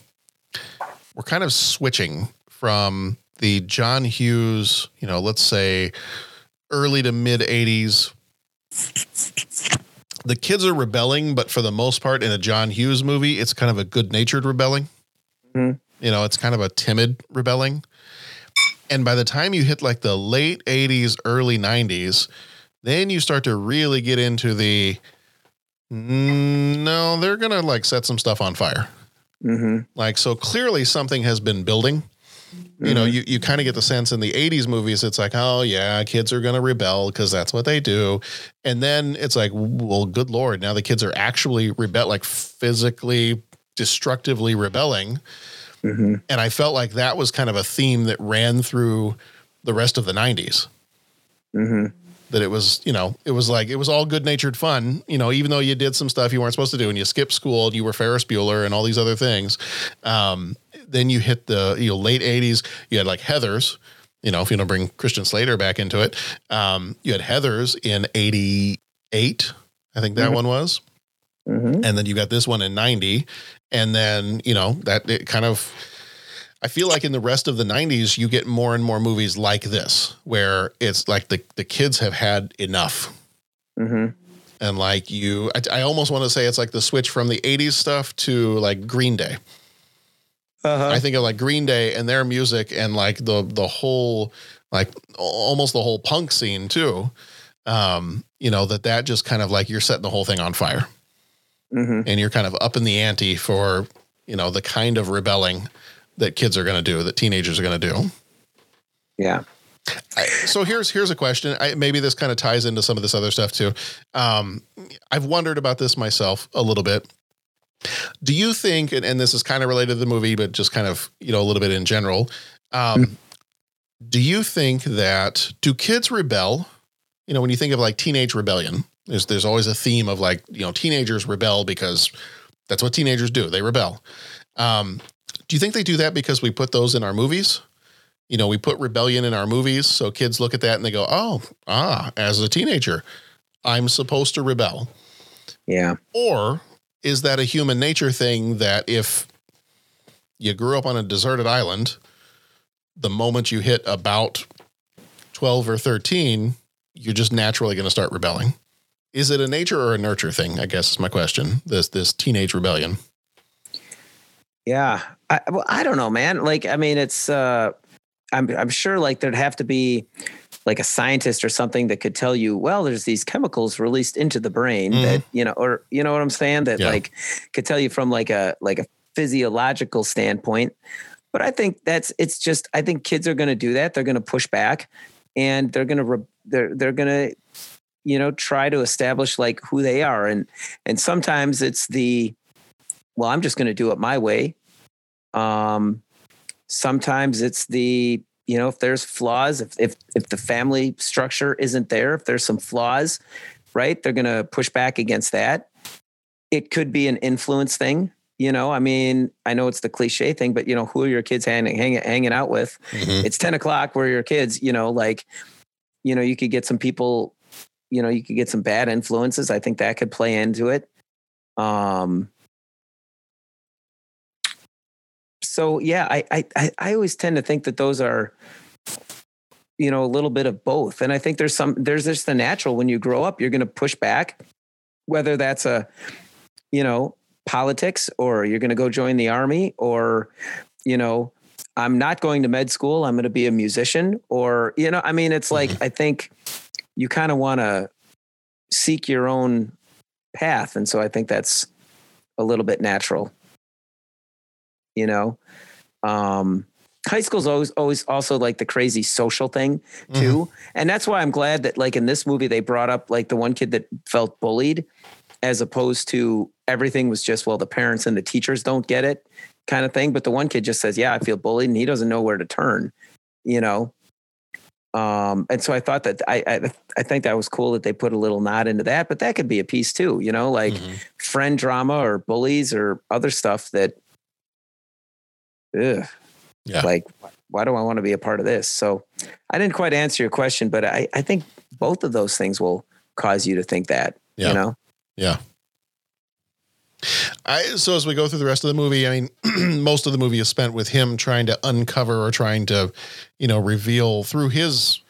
switching from the John Hughes, you know, let's say early to mid 80s. The kids are rebelling, but for the most part in a John Hughes movie, it's kind of a good-natured rebelling. Mm-hmm. You know, it's kind of a timid rebelling. And by the time you hit like the late 80s, early 90s, then you start to really get into the, no, they're going to like set some stuff on fire. Mm-hmm. Like, so clearly something has been building. You know, you kind of get the sense in the 80s movies, it's like, oh, yeah, kids are going to rebel because that's what they do. And then it's like, well, good Lord. Now the kids are actually like physically, destructively rebelling. Mm-hmm. And I felt like that was kind of a theme that ran through the rest of the 90s. Mm-hmm. That it was, you know, it was like, it was all good natured fun, you know, even though you did some stuff you weren't supposed to do and you skipped school and you were Ferris Bueller and all these other things. Then you hit the, you know, late '80s, you had like Heathers, you know, if you don't bring Christian Slater back into it, you had Heathers in 88. I think that mm-hmm. one was. Mm-hmm. And then you got this one in 90. And then, you know, that it kind of, I feel like in the rest of the 90s, you get more and more movies like this, where it's like the kids have had enough. Mm-hmm. And like I almost want to say it's like the switch from the 80s stuff to like Green Day. Uh-huh. I think of like Green Day and their music and like the whole, like almost the whole punk scene too. You know, that just kind of like you're setting the whole thing on fire. Mm-hmm. And you're kind of up in the ante for, you know, the kind of rebelling that kids are going to do, that teenagers are going to do. Yeah. So here's a question. Maybe this kind of ties into some of this other stuff too. I've wondered about this myself a little bit. Do you think, and this is kind of related to the movie, but just kind of, you know, a little bit in general, do you think that, do kids rebel? You know, when you think of like teenage rebellion, there's always a theme of like, you know, teenagers rebel because that's what teenagers do. They rebel. Do you think they do that because we put those in our movies? You know, we put rebellion in our movies. So kids look at that and they go, as a teenager, I'm supposed to rebel. Yeah. Or is that a human nature thing that if you grew up on a deserted island, the moment you hit about 12 or 13, you're just naturally going to start rebelling? Is it a nature or a nurture thing, I guess is my question, this teenage rebellion? Yeah. I don't know, man. Like, I mean, it's... I'm sure like there'd have to be like a scientist or something that could tell you, well, there's these chemicals released into the brain that, you know, or you know what I'm saying? That like could tell you from like a physiological standpoint. But I think I think kids are going to do that. They're going to push back and they're going to, you know, try to establish like who they are. And sometimes it's I'm just going to do it my way. Sometimes it's you know, if there's flaws, if the family structure isn't there, if there's some flaws, right, they're going to push back against that. It could be an influence thing. You know, I mean, I know it's the cliche thing, but you know, who are your kids hanging out with? Mm-hmm. It's 10 o'clock where your kids, you know, like, you know, you could get some people, you know, you could get some bad influences. I think that could play into it. So yeah, I always tend to think that those are, you know, a little bit of both. And I think there's just the natural, when you grow up, you're going to push back, whether that's you know, politics, or you're going to go join the army, or, you know, I'm not going to med school, I'm going to be a musician, or, you know, I mean, it's like, I think you kind of want to seek your own path. And so I think that's a little bit natural. You know, high school's always also like the crazy social thing too. Mm-hmm. And that's why I'm glad that like in this movie, they brought up like the one kid that felt bullied, as opposed to everything was just, well, the parents and the teachers don't get it kind of thing. But the one kid just says, yeah, I feel bullied, and he doesn't know where to turn, you know? And so I thought that I think that was cool that they put a little nod into that, but that could be a piece too, you know, like friend drama or bullies or other stuff that, ugh. Yeah. Like, why do I want to be a part of this? So I didn't quite answer your question, but I think both of those things will cause you to think that, you know? Yeah. So as we go through the rest of the movie, I mean, most of the movie is spent with him trying to uncover or trying to, you know, reveal through his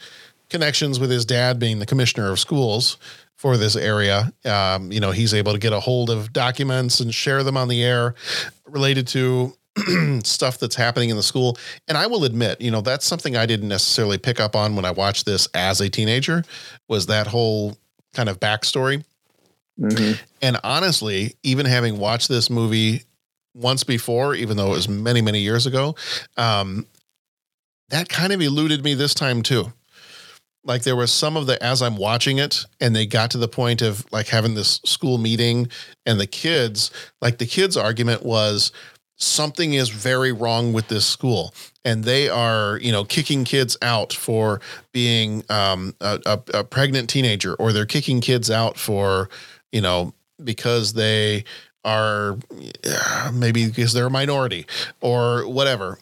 connections with his dad being the commissioner of schools for this area. You know, he's able to get a hold of documents and share them on the air related to stuff that's happening in the school. And I will admit, you know, that's something I didn't necessarily pick up on when I watched this as a teenager, was that whole kind of backstory. Mm-hmm. And honestly, even having watched this movie once before, even though it was many, many years ago, that kind of eluded me this time too. Like there was some of the, as I'm watching it and they got to the point of like having this school meeting and the kids argument was, something is very wrong with this school, and they are, you know, kicking kids out for being a pregnant teenager, or they're kicking kids out for, you know, because they are maybe because they're a minority or whatever,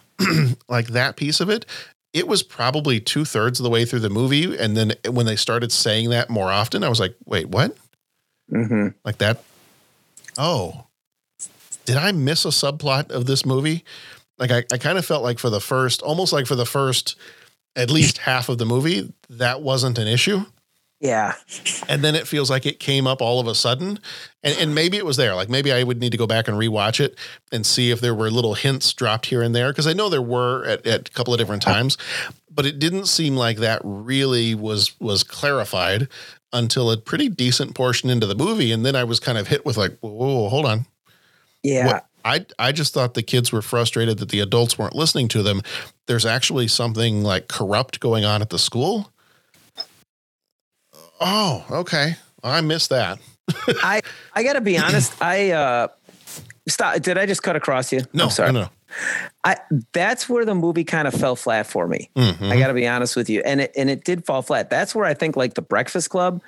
like that piece of it. It was probably 2/3 of the way through the movie. And then when they started saying that more often, I was like, wait, what? Mm-hmm. Like that. Oh, did I miss a subplot of this movie? Like I kind of felt like for the first, almost like for the first, at least half of the movie, that wasn't an issue. Yeah. And then it feels like it came up all of a sudden, and maybe it was there. Like maybe I would need to go back and rewatch it and see if there were little hints dropped here and there. Cause I know there were at a couple of different times, but it didn't seem like that really was clarified until a pretty decent portion into the movie. And then I was kind of hit with like, whoa, hold on. Yeah. What? I just thought the kids were frustrated that the adults weren't listening to them. There's actually something like corrupt going on at the school. Oh, okay. I missed that. I gotta be honest. Stop. Did I just cut across you? No, I'm sorry. No. That's where the movie kind of fell flat for me. Mm-hmm. I gotta be honest with you. And it did fall flat. That's where I think like the Breakfast Club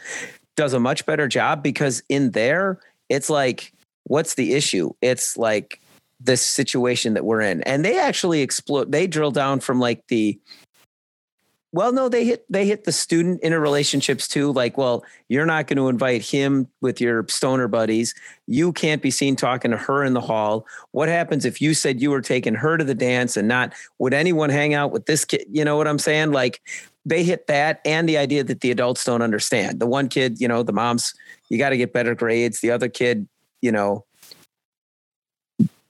does a much better job, because in there it's like, what's the issue? It's like this situation that we're in. And they actually they drill down from like they hit the student interrelationships too. Like, well, you're not going to invite him with your stoner buddies. You can't be seen talking to her in the hall. What happens if you said you were taking her to the dance and not, would anyone hang out with this kid? You know what I'm saying? Like they hit that and the idea that the adults don't understand. The one kid, you know, the mom's, you got to get better grades. The other kid, you know,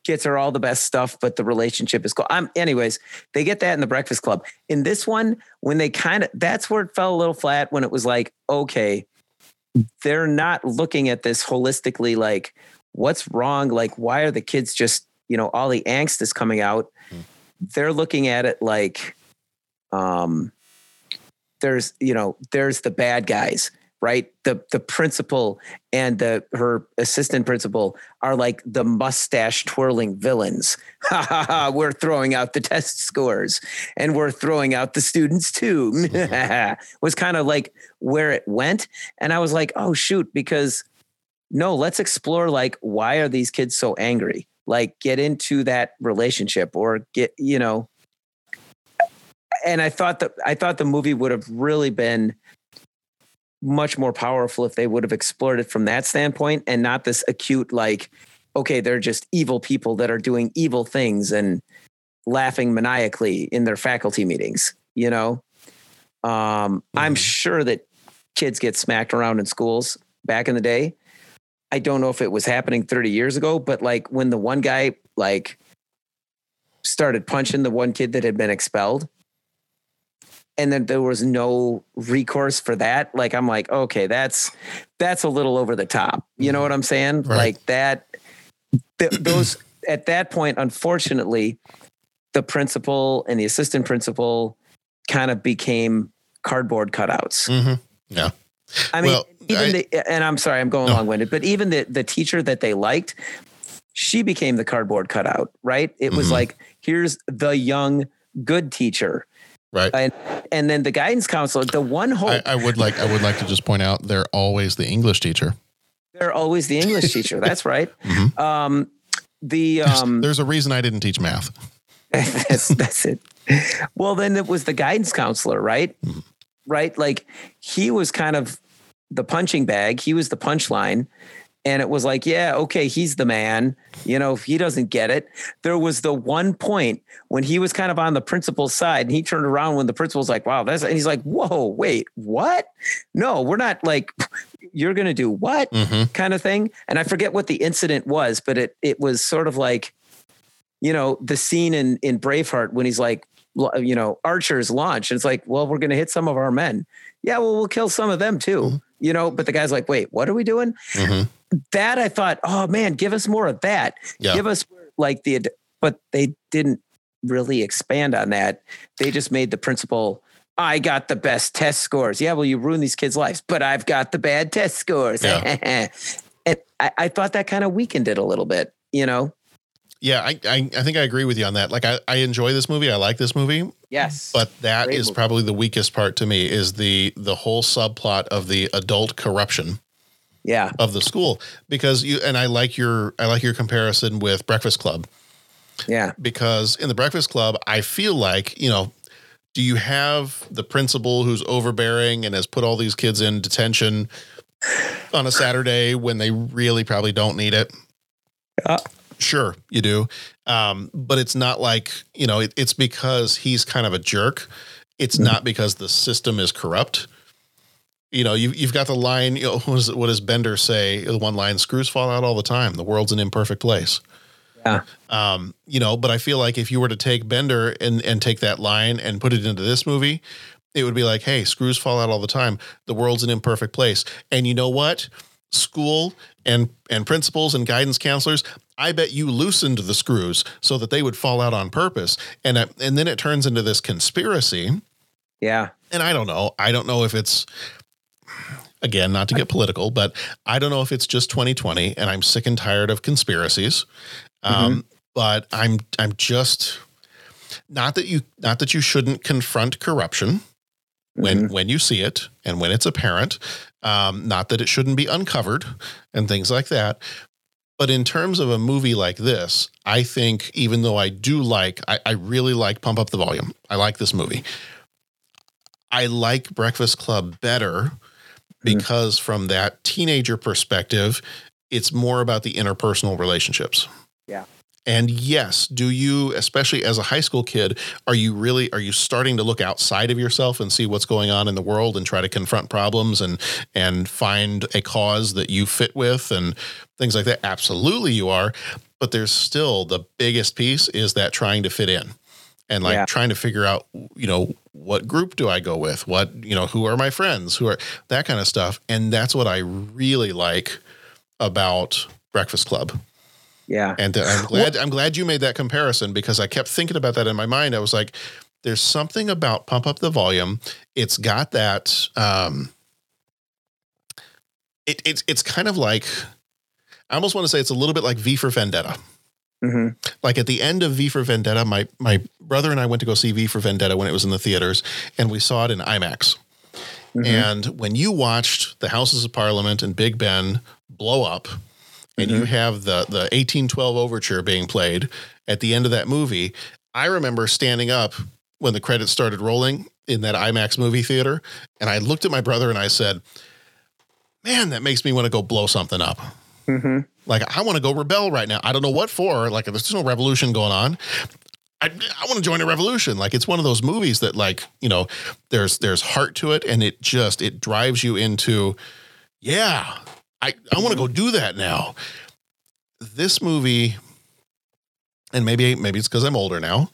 gets her all the best stuff, but the relationship is cool. Anyways, they get that in the Breakfast Club. In this one, when they that's where it fell a little flat, when it was like, okay, they're not looking at this holistically. Like, what's wrong? Like, why are the kids just, you know, all the angst is coming out. Mm-hmm. They're looking at it like, there's the bad guys. Right. The principal and her assistant principal are like the mustache twirling villains. Ha ha ha. We're throwing out the test scores and we're throwing out the students too. Was kind of like where it went. And I was like, oh, shoot, because no, let's explore like, why are these kids so angry? Like get into that relationship or get, you know. And I thought the movie would have really been much more powerful if they would have explored it from that standpoint and not this acute, like, okay, they're just evil people that are doing evil things and laughing maniacally in their faculty meetings, you know? I'm sure that kids get smacked around in schools back in the day. I don't know if it was happening 30 years ago, but like when the one guy like started punching the one kid that had been expelled, and then there was no recourse for that. Like, I'm like, okay, that's a little over the top. You know what I'm saying? Right. Like that, those at that point, unfortunately, the principal and the assistant principal kind of became cardboard cutouts. Mm-hmm. Yeah. I mean, and I'm sorry, I'm going long winded, but even the teacher that they liked, she became the cardboard cutout, right? It was like, here's the young, good teacher. Right. And then the guidance counselor, the one hope. I would like to just point out they're always the English teacher. They're always the English teacher. That's right. Mm-hmm. There's a reason I didn't teach math. That's it. Well, then it was the guidance counselor, right? Mm-hmm. Right. Like he was kind of the punching bag. He was the punchline. And it was like, yeah, okay, he's the man. You know, if he doesn't get it. There was the one point when he was kind of on the principal's side and he turned around when the principal's like, wow, that's, and he's like, whoa, wait, what? No, we're not like, you're going to do what kind of thing. And I forget what the incident was, but it was sort of like, you know, the scene in Braveheart when he's like, you know, archers launch. And it's like, well, we're going to hit some of our men. Yeah, well, we'll kill some of them too. Mm-hmm. You know, but the guy's like, wait, what are we doing? Mm-hmm. That I thought, oh man, give us more of that. Yeah. Give us like but they didn't really expand on that. They just made the principal, I got the best test scores. Yeah. Well, you ruin these kids' lives, but I've got the bad test scores. Yeah. And I thought that kind of weakened it a little bit, you know? Yeah. I think I agree with you on that. Like I enjoy this movie. I like this movie. Yes. But that is probably the weakest part to me is the whole subplot of the adult corruption of the school, because I like your comparison with Breakfast Club. Yeah. Because in the Breakfast Club, I feel like, you know, do you have the principal who's overbearing and has put all these kids in detention on a Saturday when they really probably don't need it? Sure, you do. But it's not like, you know, it's because he's kind of a jerk. It's not because the system is corrupt. You know, you've got the line, you know, what does Bender say? The one line, screws fall out all the time. The world's an imperfect place. Yeah. You know, but I feel like if you were to take Bender and take that line and put it into this movie, it would be like, hey, screws fall out all the time. The world's an imperfect place. And you know what? School and principals and guidance counselors, I bet you loosened the screws so that they would fall out on purpose. And then it turns into this conspiracy. Yeah. And I don't know. I don't know if it's, again, not to get political, but I don't know if it's just 2020 and I'm sick and tired of conspiracies. But I'm just not that you shouldn't confront corruption when you see it and when it's apparent, not that it shouldn't be uncovered and things like that. But in terms of a movie like this, I think even though I really like Pump Up the Volume. I like this movie. I like Breakfast Club better because from that teenager perspective, it's more about the interpersonal relationships. Yeah. And yes, do you, especially as a high school kid, are you starting to look outside of yourself and see what's going on in the world and try to confront problems and find a cause that you fit with and things like that? Absolutely you are. But there's still the biggest piece is that trying to fit in and trying to figure out, you know, what group do I go with? What, you know, who are my friends? Who are that kind of stuff. And that's what I really like about Breakfast Club. Yeah. And I'm glad you made that comparison because I kept thinking about that in my mind. I was like, there's something about Pump Up the Volume. It's got that, it's kind of like, I almost want to say it's a little bit like V for Vendetta. Like at the end of V for Vendetta, my brother and I went to go see V for Vendetta when it was in the theaters and we saw it in IMAX. And when you watched the Houses of Parliament and Big Ben blow up, and you have the 1812 overture being played at the end of that movie. I remember standing up when the credits started rolling in that IMAX movie theater. And I looked at my brother and I said, man, that makes me want to go blow something up. Like, I want to go rebel right now. I don't know what for. Like, there's no revolution going on. I want to join a revolution. Like, it's one of those movies that, like, you know, there's heart to it. And it just, it drives you into, yeah, I want to go do that now. This movie, and maybe it's because I'm older now.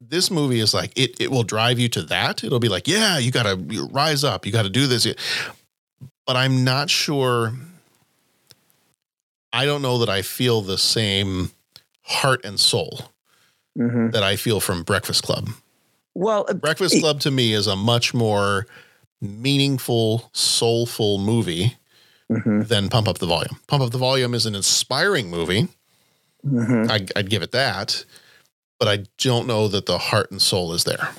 This movie is like, it will drive you to that. It'll be like, yeah, you got to rise up. You got to do this. But I'm not sure. I don't know that I feel the same heart and soul that I feel from Breakfast Club. Well, Breakfast Club to me is a much more meaningful, soulful movie than Pump Up the Volume. Pump Up the Volume is an inspiring movie. I'd give it that, but I don't know that the heart and soul is there.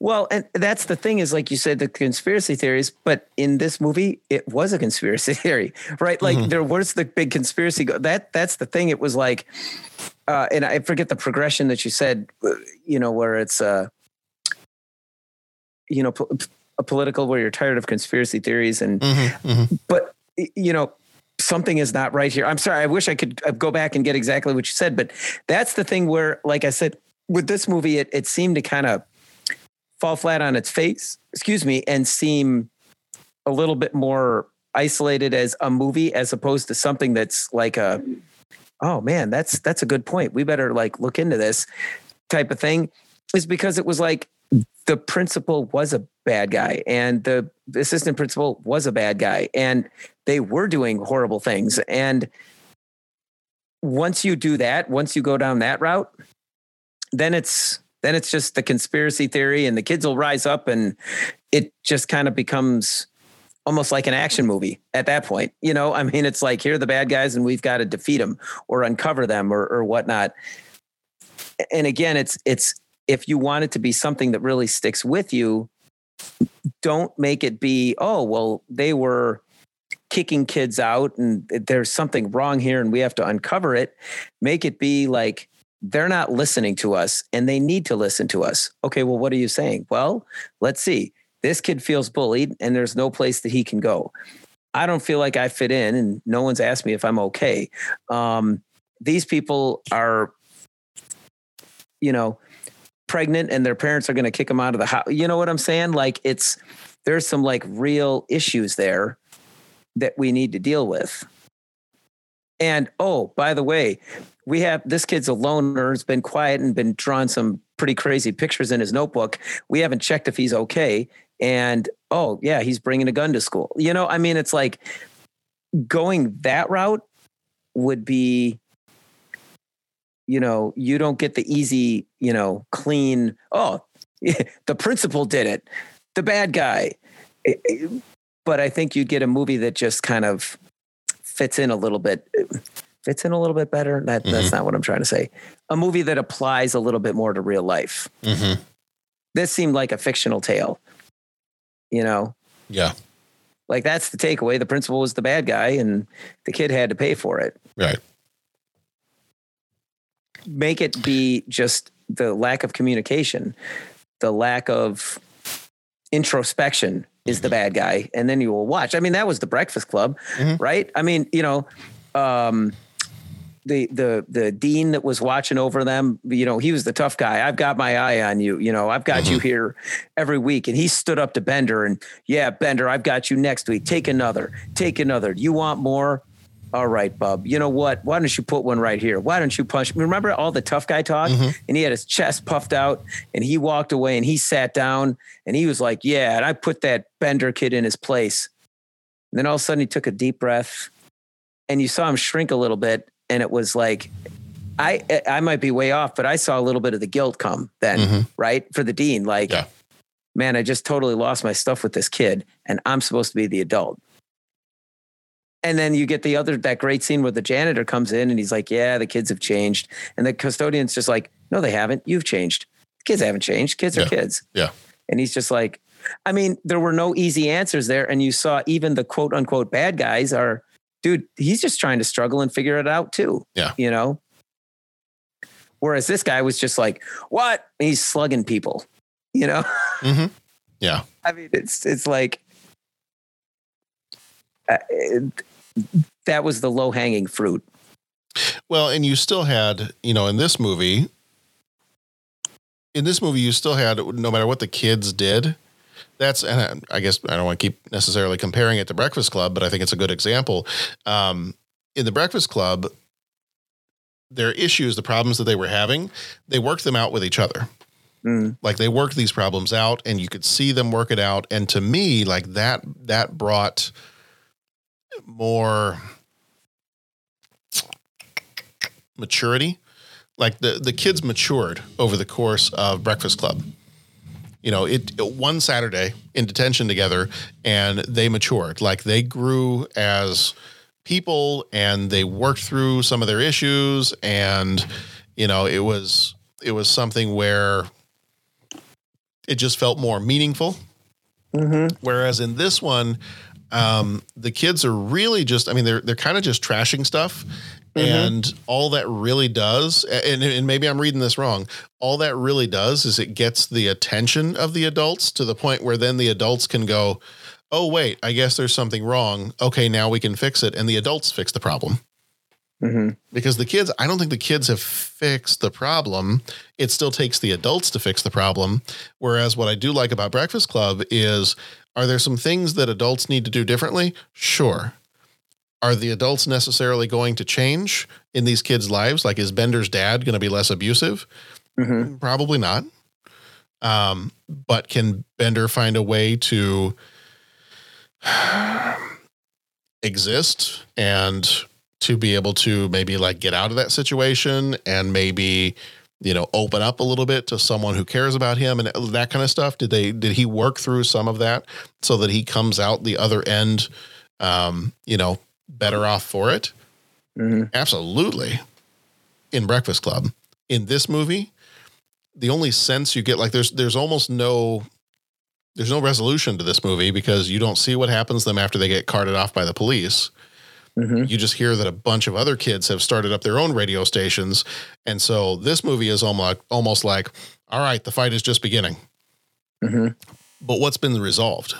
Well, and that's the thing is, like you said, the conspiracy theories, but in this movie, it was a conspiracy theory, right? Like there was the big conspiracy. That's the thing. It was like, and I forget the progression that you said, you know, where it's, you know, a political where you're tired of conspiracy theories and, but you know, something is not right here. I'm sorry. I wish I could go back and get exactly what you said, but that's the thing where, like I said, with this movie, it seemed to kind of fall flat on its face, and seem a little bit more isolated as a movie, as opposed to something that's like a, oh man, that's a good point. We better like look into this type of thing, is because it was like, the principal was a bad guy and the assistant principal was a bad guy and they were doing horrible things. And once you do that, once you go down that route, then it's just the conspiracy theory and the kids will rise up and it just kind of becomes almost like an action movie at that point. You know, I mean, it's like, here are the bad guys and we've got to defeat them or uncover them or whatnot. And again, it's, if you want it to be something that really sticks with you, don't make it be, oh, well, they were kicking kids out and there's something wrong here and we have to uncover it. Make it be like, they're not listening to us and they need to listen to us. Okay, well, what are you saying? Well, let's see. This kid feels bullied and there's no place that he can go. I don't feel like I fit in, and no one's asked me if I'm okay. These people are, you know, pregnant and their parents are going to kick them out of the house. You know what I'm saying? Like, it's, there's some like real issues there that we need to deal with. And, oh, by the way, we have, this kid's a loner, has been quiet and been drawing some pretty crazy pictures in his notebook. We haven't checked if he's okay. And, oh yeah, he's bringing a gun to school. You know, I mean, it's like going that route would be, you know, you don't get the easy, you know, clean, oh, the principal did it, the bad guy. But I think you'd get a movie that just kind of fits in a little bit better. That's not what I'm trying to say. A movie that applies a little bit more to real life. Mm-hmm. This seemed like a fictional tale. You know? Yeah. Like, that's the takeaway. The principal was the bad guy and the kid had to pay for it. Right. Make it be just the lack of communication, the lack of introspection is the bad guy. And then you will watch. I mean, that was The Breakfast Club, right? I mean, you know, the dean that was watching over them, you know, he was the tough guy. I've got my eye on you. You know, I've got you here every week. And he stood up to Bender and, yeah, Bender, I've got you next week. Take another. You want more? All right, bub, you know what? Why don't you put one right here? Why don't you punch me? Remember all the tough guy talk? And he had his chest puffed out and he walked away and he sat down and he was like, yeah, and I put that Bender kid in his place. And then all of a sudden he took a deep breath and you saw him shrink a little bit. And it was like, I might be way off, but I saw a little bit of the guilt come then, right? For the dean, like, man, I just totally lost my stuff with this kid and I'm supposed to be the adult. And then you get that great scene where the janitor comes in and he's like, yeah, the kids have changed. And the custodian's just like, no, they haven't. You've changed. Kids haven't changed. Kids are kids. Yeah. And he's just like, I mean, there were no easy answers there. And you saw even the quote unquote bad guys are, dude, he's just trying to struggle and figure it out too. Yeah. You know? Whereas this guy was just like, what? And he's slugging people, you know? Yeah. I mean, it's like, that was the low hanging fruit. Well, and you still had, you know, in this movie, you still had, no matter what the kids did, and I guess I don't want to keep necessarily comparing it to Breakfast Club, but I think it's a good example. In the Breakfast Club, their issues, the problems that they were having, they worked them out with each other. Like they worked these problems out and you could see them work it out. And to me, like that brought more maturity. Like the kids matured over the course of Breakfast Club. You know, it one Saturday in detention together and they matured. Like they grew as people and they worked through some of their issues. And, you know, it was something where it just felt more meaningful. Whereas in this one, the kids are really just, I mean, they're kind of just trashing stuff and all that really does. And maybe I'm reading this wrong. All that really does is it gets the attention of the adults to the point where then the adults can go, oh, wait, I guess there's something wrong. Okay. Now we can fix it. And the adults fix the problem because the kids, I don't think the kids have fixed the problem. It still takes the adults to fix the problem. Whereas what I do like about Breakfast Club is, are there some things that adults need to do differently? Sure. Are the adults necessarily going to change in these kids' lives? Like, is Bender's dad going to be less abusive? Probably not. But can Bender find a way to exist and to be able to maybe like get out of that situation and maybe, you know, open up a little bit to someone who cares about him and that kind of stuff? Did he work through some of that so that he comes out the other end, you know, better off for it? Absolutely. In Breakfast Club, in this movie, the only sense you get, like there's almost no, there's no resolution to this movie because you don't see what happens to them after they get carted off by the police. You just hear that a bunch of other kids have started up their own radio stations. And so this movie is almost like, all right, the fight is just beginning. But what's been resolved?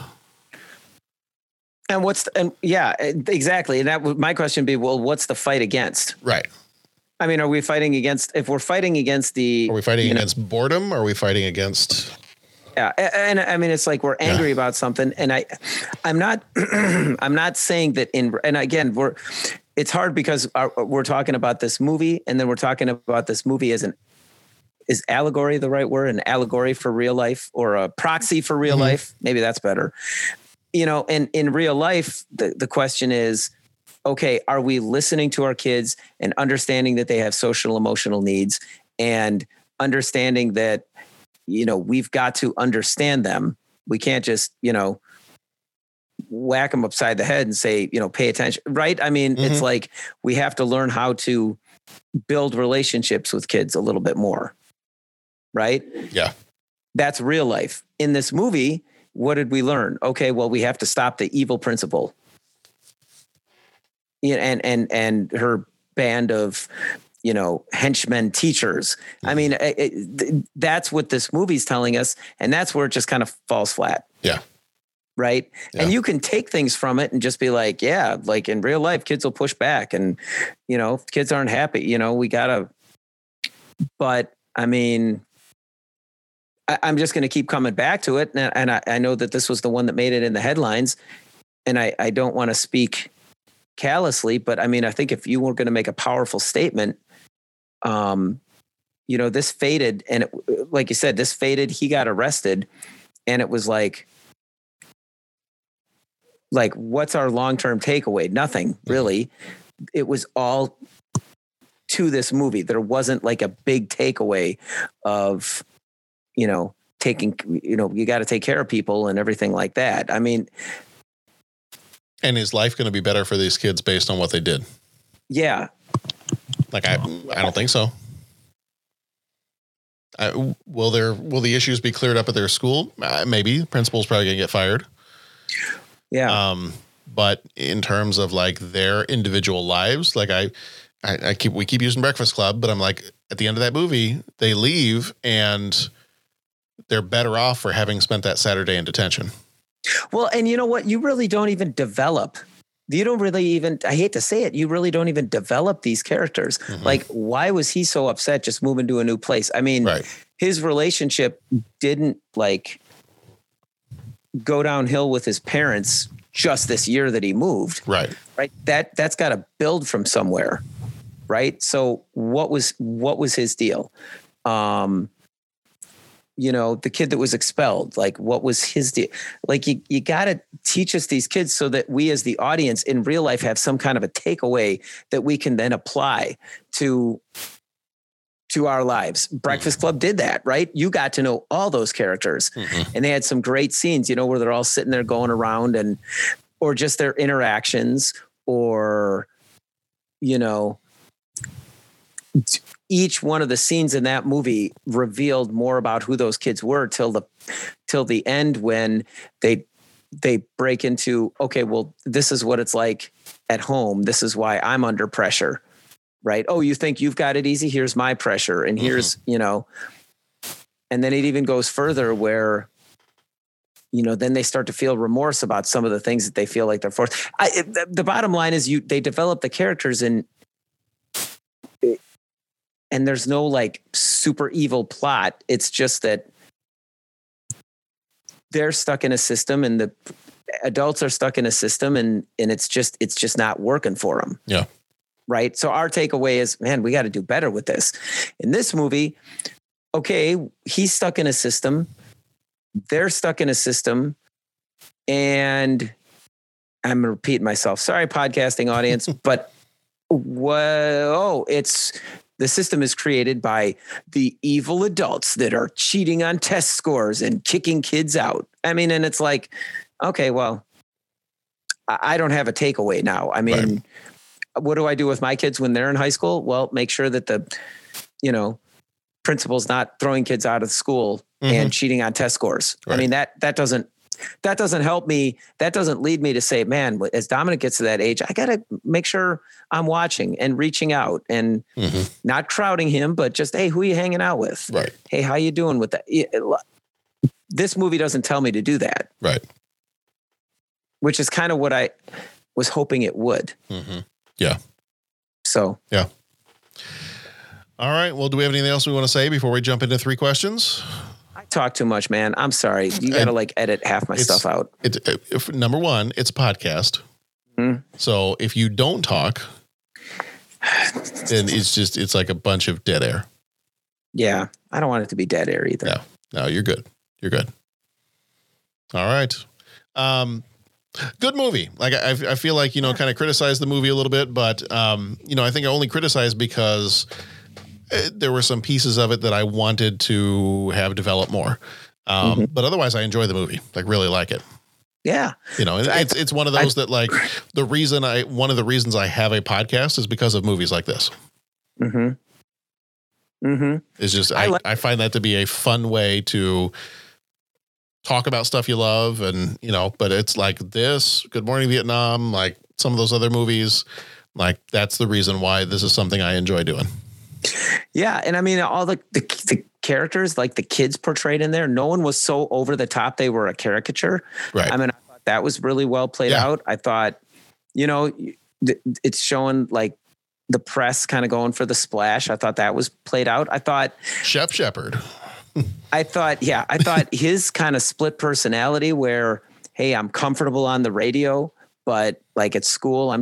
And yeah, exactly. And my question would be, well, what's the fight against? Right. I mean, are we fighting against, if we're fighting against the... Are we fighting against boredom? Are we fighting against... Yeah. And I mean, it's like we're angry about something. And I'm not I'm not saying that and again, it's hard because we're talking about this movie, and then we're talking about this movie as is allegory the right word? An allegory for real life, or a proxy for real life. Maybe that's better. You know, and in real life, the question is, okay, are we listening to our kids and understanding that they have social emotional needs, and understanding that, you know, we've got to understand them. We can't just, you know, whack them upside the head and say, you know, pay attention. Right. I mean, it's like, we have to learn how to build relationships with kids a little bit more. Right. Yeah. That's real life. In this movie, what did we learn? Okay, well, we have to stop the evil principal. And her band of, you know, henchmen teachers. I mean, that's what this movie's telling us. And that's where it just kind of falls flat. Yeah. Right. Yeah. And you can take things from it and just be like, yeah, like in real life, kids will push back, and, you know, kids aren't happy, you know, we gotta, but I mean, I'm just going to keep coming back to it. And I know that this was the one that made it in the headlines, and I don't want to speak callously, but I mean, I think if you were going to make a powerful statement, you know, this faded, and it, like you said, this faded, he got arrested, and it was like, what's our long-term takeaway? Nothing really. It was all to this movie. There wasn't like a big takeaway of, you know, taking, you know, you got to take care of people and everything like that. I mean. And is life going to be better for these kids based on what they did? Yeah. Like, I don't think so. Will the issues be cleared up at their school? Maybe. Principal's probably going to get fired. Yeah. But in terms of like their individual lives, like we keep using Breakfast Club, but I'm like, at the end of that movie, they leave and they're better off for having spent that Saturday in detention. Well, and you know what? You really don't even develop. You don't really even, I hate to say it, you really don't even develop these characters. Mm-hmm. Like, why was he so upset just moving to a new place? I mean, his relationship didn't like go downhill with his parents just this year that he moved. Right. That's got to build from somewhere. Right. So what was his deal? You know, the kid that was expelled, like, what was his deal? Like, you got to teach us these kids so that we as the audience in real life have some kind of a takeaway that we can then apply to our lives. Breakfast Club did that, right? You got to know all those characters, and they had some great scenes, you know, where they're all sitting there going around, and, or just their interactions, or, you know, each one of the scenes in that movie revealed more about who those kids were till the end, when they break into, okay, well, this is what it's like at home. This is why I'm under pressure, right? Oh, you think you've got it easy? Here's my pressure. And here's, you know, and then it even goes further where, you know, then they start to feel remorse about some of the things that they feel like they're forced. The bottom line is they develop the characters and there's no like super evil plot. It's just that they're stuck in a system, and the adults are stuck in a system, and it's just not working for them. Yeah. Right. So our takeaway is, man, we got to do better with this. In this movie, okay, he's stuck in a system. They're stuck in a system, and I'm gonna repeat myself. Sorry, podcasting audience, but whoa, the system is created by the evil adults that are cheating on test scores and kicking kids out. I mean, and it's like, okay, well, I don't have a takeaway now. I mean, What do I do with my kids when they're in high school? Well, make sure that the, you know, principal's not throwing kids out of school and cheating on test scores. Right. I mean, that doesn't help me. That doesn't lead me to say, man, as Dominic gets to that age, I got to make sure I'm watching and reaching out and not crowding him, but just, hey, who are you hanging out with? Right. Hey, how you doing with that? This movie doesn't tell me to do that. Right. which is kind of what I was hoping it would. Mm-hmm. Yeah. So. Yeah. All right. Well, do we have anything else we want to say before we jump into three questions? I talk too much, man. I'm sorry. You got to like edit half my stuff out. If, number one, it's a podcast. Mm-hmm. So if you don't talk, then it's like a bunch of dead air. Yeah. I don't want it to be dead air either. No, you're good. You're good. All right. Good movie. Like I feel like, you know, kind of criticized the movie a little bit, but you know, I think I only criticized because there were some pieces of it that I wanted to have develop more. Mm-hmm. But otherwise I enjoy the movie. Like really like it. Yeah. You know, it's one of those that like one of the reasons I have a podcast is because of movies like this. Mm-hmm. Mm-hmm. It's just, I find that to be a fun way to talk about stuff you love and, you know, but it's like this Good Morning Vietnam, like some of those other movies, like that's the reason why this is something I enjoy doing. Yeah. And I mean, all the characters, like the kids portrayed in there, no one was so over the top. They were a caricature. Right. I mean, I thought that was really well played out. I thought, you know, it's showing like the press kind of going for the splash. I thought that was played out. I thought Chef Shepard. I thought his kind of split personality where, hey, I'm comfortable on the radio, but like at school,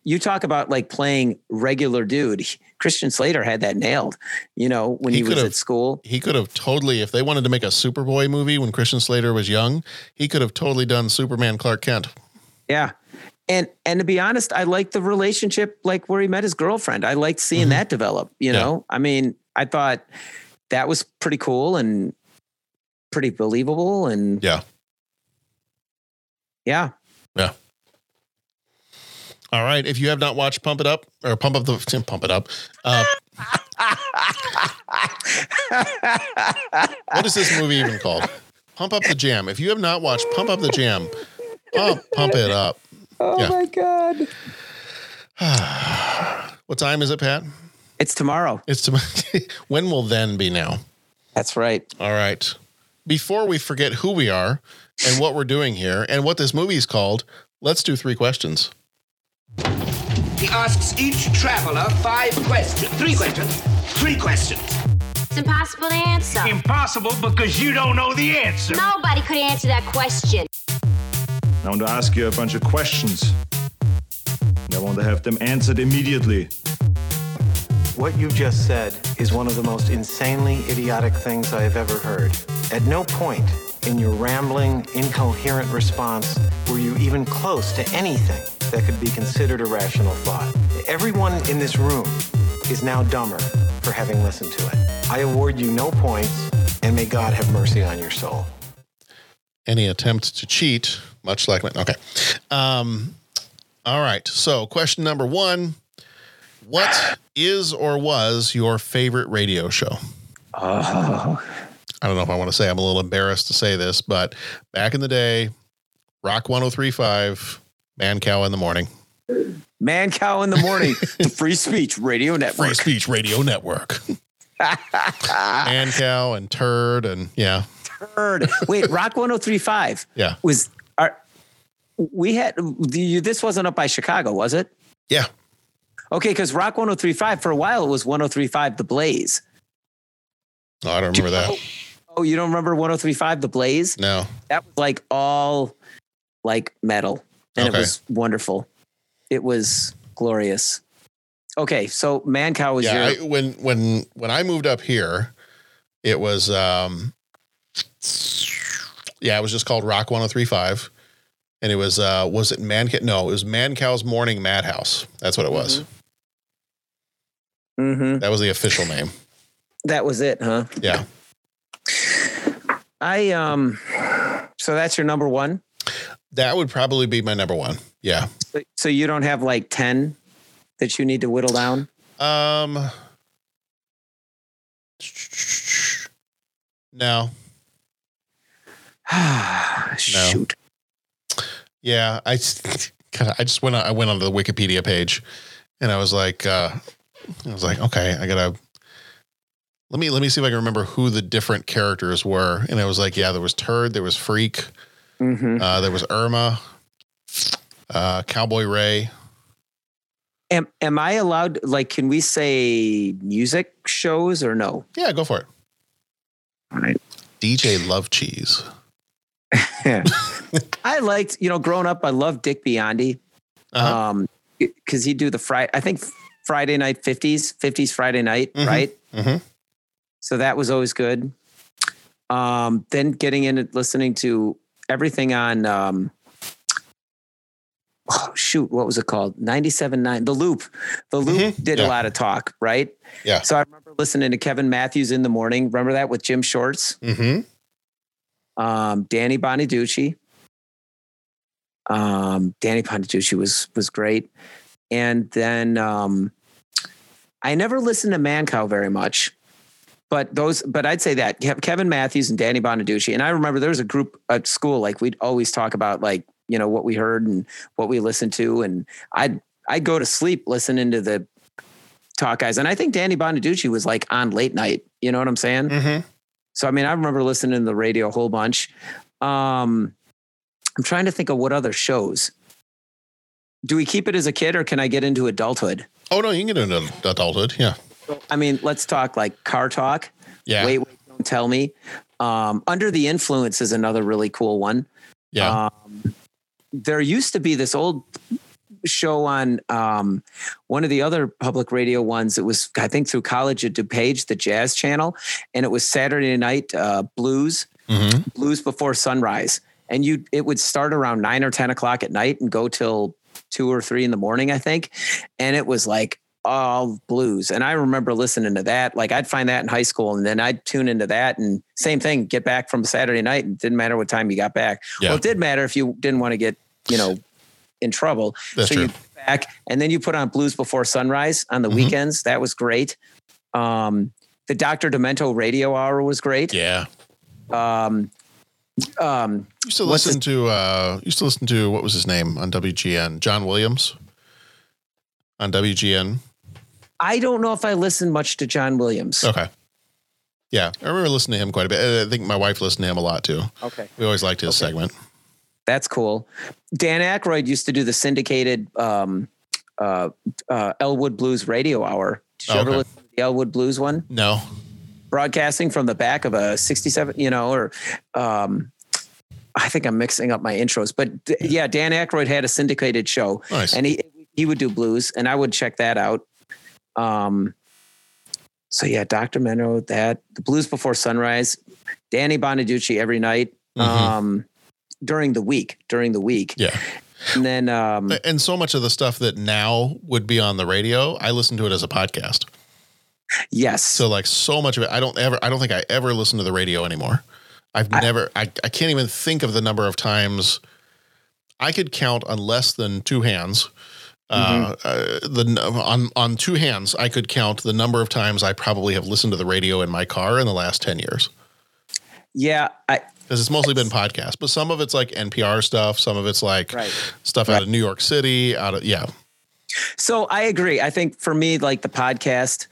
you talk about like playing regular dude. Christian Slater had that nailed, you know, when he was at school. He could have totally, if they wanted to make a Superboy movie when Christian Slater was young, he could have totally done Superman Clark Kent. Yeah. And to be honest, I liked the relationship, like where he met his girlfriend. I liked seeing that develop, you know, I mean, I thought that was pretty cool and pretty believable. And yeah. All right. If you have not watched Pump It Up. What is this movie even called? Pump Up the Jam. If you have not watched Pump Up the Jam, pump it up. Oh my God. What time is it, Pat? It's tomorrow. When will then be now? That's right. All right. Before we forget who we are and what we're doing here and what this movie is called, let's do three questions. He asks each traveler three questions. It's impossible to answer. Impossible because you don't know the answer. Nobody could answer that question. I want to ask you a bunch of questions. I want to have them answered immediately. What you just said is one of the most insanely idiotic things I have ever heard. At no point in your rambling, incoherent response were you even close to anything that could be considered a rational thought. Everyone in this room is now dumber for having listened to it. I award you no points, and may God have mercy on your soul. Any attempt to cheat, much like mine. Okay. All right. So question number one. What is or was your favorite radio show? Oh. I don't know if I want to say, I'm a little embarrassed to say this, but back in the day, Rock 103.5, Man Cow in the Morning, the Free Speech Radio Network. Free Speech Radio Network. Man Cow and Turd and Turd. Wait, Rock 103.5. Yeah. This wasn't up by Chicago, was it? Yeah. Okay, because Rock 103.5 for a while it was 103.5 The Blaze. Oh, I don't remember that. Oh, you don't remember 103.5 The Blaze? No. That was like all like metal. And It was wonderful. It was glorious. Okay, so Man Cow was your... When I moved up here, it was it was just called Rock 103.5. And it was it Man Cow? No, it was Man Cow's Morning Madhouse. That's what it was. Mm-hmm. That was the official name. That was it, huh? Yeah. So that's your number one? That would probably be my number one. Yeah. So you don't have like 10 that you need to whittle down? No. Shoot. Yeah, I just went onto the Wikipedia page, and I was like, okay, I gotta let me see if I can remember who the different characters were. And I was like, yeah, there was Turd, there was Freak, Mm-hmm. There was Irma, Cowboy Ray. Am I allowed, like, can we say music shows or no? Yeah, go for it. All right. DJ Love Cheese. I liked, you know, growing up, I loved Dick Biondi. Uh-huh. Because he'd do the Friday night 50s Friday night, mm-hmm. right? Mm-hmm. So that was always good. Then getting in and listening to everything on, what was it called? 97.9, The Loop. The Loop mm-hmm. did a lot of talk, right? Yeah. So I remember listening to Kevin Matthews in the morning. Remember that with Jim Shorts? Mm-hmm. Danny Bonaducci. Danny Bonaducci was great. And then I never listened to Mancow very much, but I'd say that Kevin Matthews and Danny Bonaducci. And I remember there was a group at school, like we'd always talk about, like, you know, what we heard and what we listened to. And I'd go to sleep listening to the talk guys. And I think Danny Bonaducci was like on late night, you know what I'm saying? Mm-hmm. So, I mean, I remember listening to the radio a whole bunch. I'm trying to think of what other shows. Do we keep it as a kid or can I get into adulthood? Oh, no, you can get into adulthood, yeah. I mean, let's talk like Car Talk. Yeah. Wait, Don't Tell Me. Under the Influence is another really cool one. Yeah. There used to be this old show on one of the other public radio ones. It was, I think, through college at DuPage, the Jazz Channel. And it was Saturday night blues, mm-hmm. blues before sunrise. And it would start around 9 or 10 o'clock at night and go till 2 or 3 in the morning, I think. And it was like all blues. And I remember listening to that. Like I'd find that in high school and then I'd tune into that and same thing, get back from Saturday night. And it didn't matter what time you got back. Yeah. Well, it did matter if you didn't want to get, you know, in trouble. That's so true. You get back and then you put on Blues Before Sunrise on the mm-hmm. weekends. That was great. The Dr. Demento radio hour was great. Yeah. Used to listen to what was his name on WGN? John Williams on WGN. I don't know if I listened much to John Williams. Okay. Yeah. I remember listening to him quite a bit. I think my wife listened to him a lot too. Okay. We always liked his segment. That's cool. Dan Aykroyd used to do the syndicated Elwood Blues radio hour. Did you ever listen to the Elwood Blues one? No. Broadcasting from the back of a 67, you know, or I think I'm mixing up my intros, but yeah, Dan Aykroyd had a syndicated show. Nice. And he would do blues and I would check that out. So yeah, Dr. Menno, that the Blues Before Sunrise, Danny Bonaducci every night, mm-hmm. During the week. Yeah. And then, and so much of the stuff that now would be on the radio, I listen to it as a podcast. Yes. So like so much of it, I don't think I ever listen to the radio anymore. I can't even think of the number of times I could count on less than two hands. On two hands, I could count the number of times I probably have listened to the radio in my car in the last 10 years. Yeah. Because it's mostly been podcasts, but some of it's like NPR stuff. Some of it's like stuff out of New York City, yeah. So I agree. I think for me, like the podcast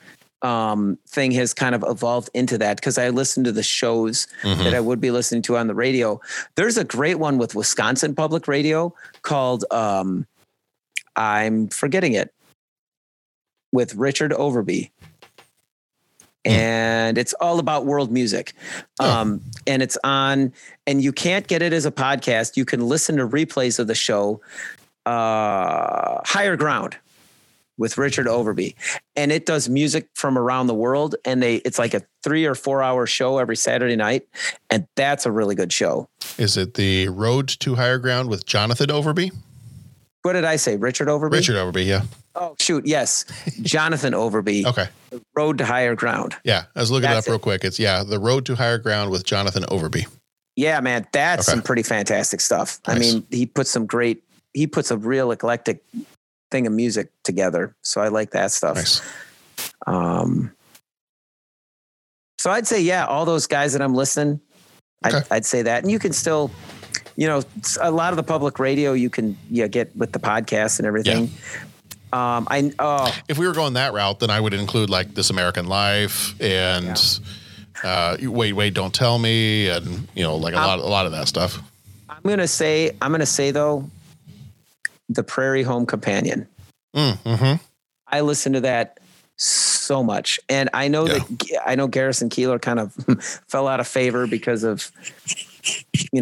thing has kind of evolved into that because I listen to the shows mm-hmm. that I would be listening to on the radio. There's a great one with Wisconsin Public Radio called I'm Forgetting It with Richard Overby. And it's all about world music. And it's on, and you can't get it as a podcast. You can listen to replays of the show, Higher Ground with Richard Overby, and it does music from around the world. And it's like a 3 or 4 hour show every Saturday night. And that's a really good show. Is it the Road to Higher Ground with Jonathan Overby? What did I say? Richard Overby? Richard Overby. Yeah. Oh shoot. Yes. Jonathan Overby. Okay. The Road to Higher Ground. Yeah. I was looking it up real quick. It's the Road to Higher Ground with Jonathan Overby. Yeah, man. That's some pretty fantastic stuff. Nice. I mean, he puts a real eclectic thing of music together. So I like that stuff. Nice. So I'd say, yeah, all those guys that I'm listening, okay. I'd say that. And you can still, you know, a lot of the public radio you can get with the podcast and everything. Yeah. If we were going that route, then I would include like This American Life and Wait, Don't Tell Me. And, you know, like a lot of that stuff. I'm gonna say though, The Prairie Home Companion. Mm-hmm. I listen to that so much, and I know that Garrison Keillor kind of fell out of favor because of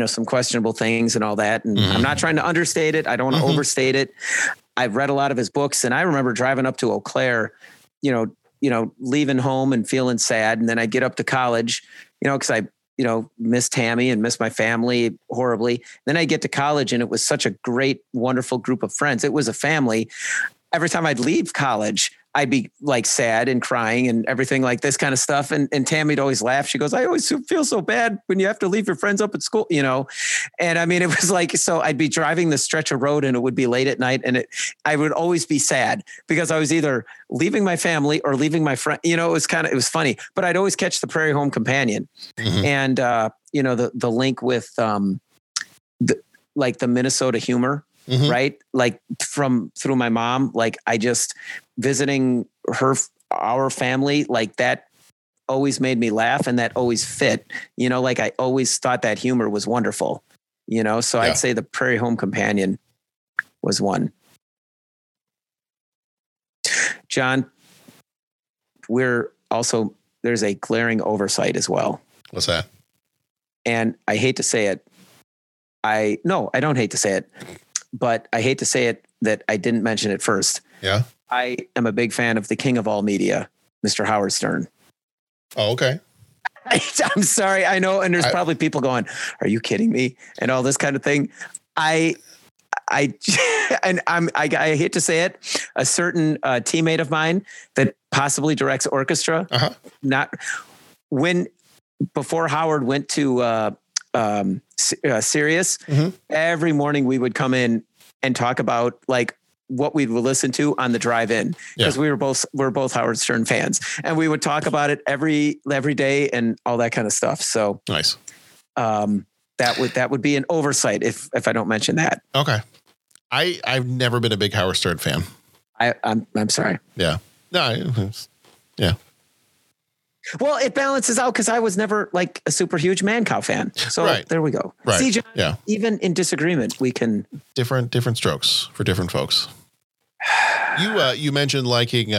some questionable things and all that. And I'm not trying to understate it. I don't want to overstate it. I've read a lot of his books, and I remember driving up to Eau Claire, leaving home and feeling sad. And then I get up to college, cause I, miss Tammy and miss my family horribly. Then I get to college, and it was such a great, wonderful group of friends. It was a family. Every time I'd leave college, I'd be like sad and crying and everything like this kind of stuff. And Tammy'd always laugh. She goes, I always feel so bad when you have to leave your friends up at school, And I mean, it was like, so I'd be driving the stretch of road, and it would be late at night, and I would always be sad because I was either leaving my family or leaving my friend, it was funny, but I'd always catch The Prairie Home Companion. Mm-hmm. And, the link with the Minnesota humor. Mm-hmm. Right. Like through my mom, like I just visiting our family, like that always made me laugh, and that always fit, like I always thought that humor was wonderful, so I'd say The Prairie Home Companion was one. John, there's a glaring oversight as well. What's that? And I hate to say it. I don't hate to say it. But I hate to say it that I didn't mention it first. Yeah. I am a big fan of the king of all media, Mr. Howard Stern. Oh, okay. I'm sorry. I know. And there's probably people going, are you kidding me? And all this kind of thing. I hate to say it. A certain teammate of mine that possibly directs orchestra. Uh-huh. Before Howard went to, serious. Mm-hmm. Every morning we would come in and talk about like what we would listen to on the drive-in, because we're both Howard Stern fans, and we would talk about it every day and all that kind of stuff. So nice. That would be an oversight if I don't mention that. Okay. I've never been a big Howard Stern fan. I'm sorry. Yeah. No. Yeah. Well, it balances out because I was never like a super huge Man-Cow fan. So There we go. Right. See, John, even in disagreement, we can different strokes for different folks. You mentioned liking kind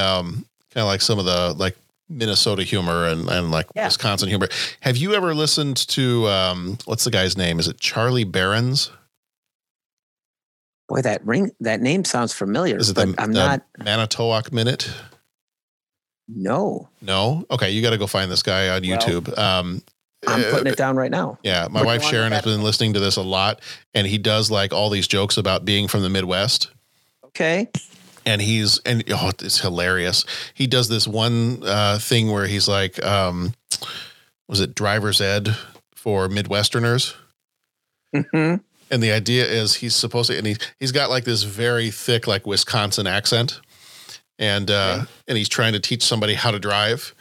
of like some of the like Minnesota humor and like Wisconsin humor. Have you ever listened to what's the guy's name? Is it Charlie Barron's? Boy, that name sounds familiar. Is it not Manitowoc Minute? No. Okay. You got to go find this guy on YouTube. I'm putting it down right now. Yeah. My wife Sharon has been listening to this a lot, and he does like all these jokes about being from the Midwest. Okay. And it's hilarious. He does this one thing where he's like, was it driver's ed for Midwesterners? Mm-hmm. And the idea is he's supposed to, and he's got like this very thick, like Wisconsin accent. And and he's trying to teach somebody how to drive,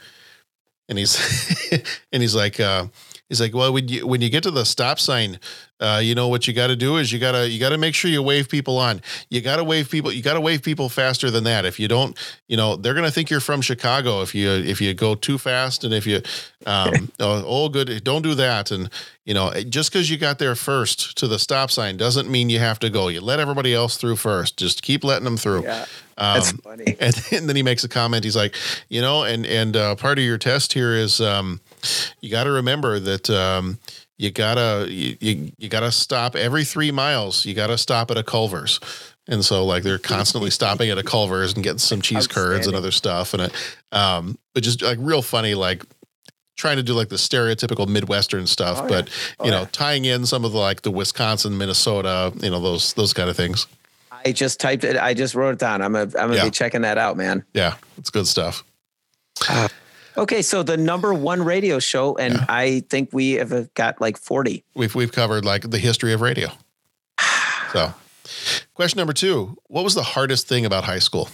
and he's like, well, when you get to the stop sign, what you got to do is you gotta make sure you wave people on. You gotta wave people faster than that. If you don't, they're gonna think you're from Chicago if you go too fast, and if you good, don't do that. And just because you got there first to the stop sign doesn't mean you have to go. You let everybody else through first. Just keep letting them through. Yeah. That's funny. And then he makes a comment. He's like, part of your test here is you got to remember that you gotta stop every 3 miles. You got to stop at a Culver's. And so like they're constantly stopping at a Culver's and getting some cheese curds and other stuff. And but just like real funny, like trying to do like the stereotypical Midwestern stuff, tying in some of the, like the Wisconsin, Minnesota, those kind of things. I just typed it. I just wrote it down. I'm gonna be checking that out, man. Yeah, it's good stuff. Okay, so the number one radio show, and I think we have got like 40. We've covered like the history of radio. So, question number 2: what was the hardest thing about high school?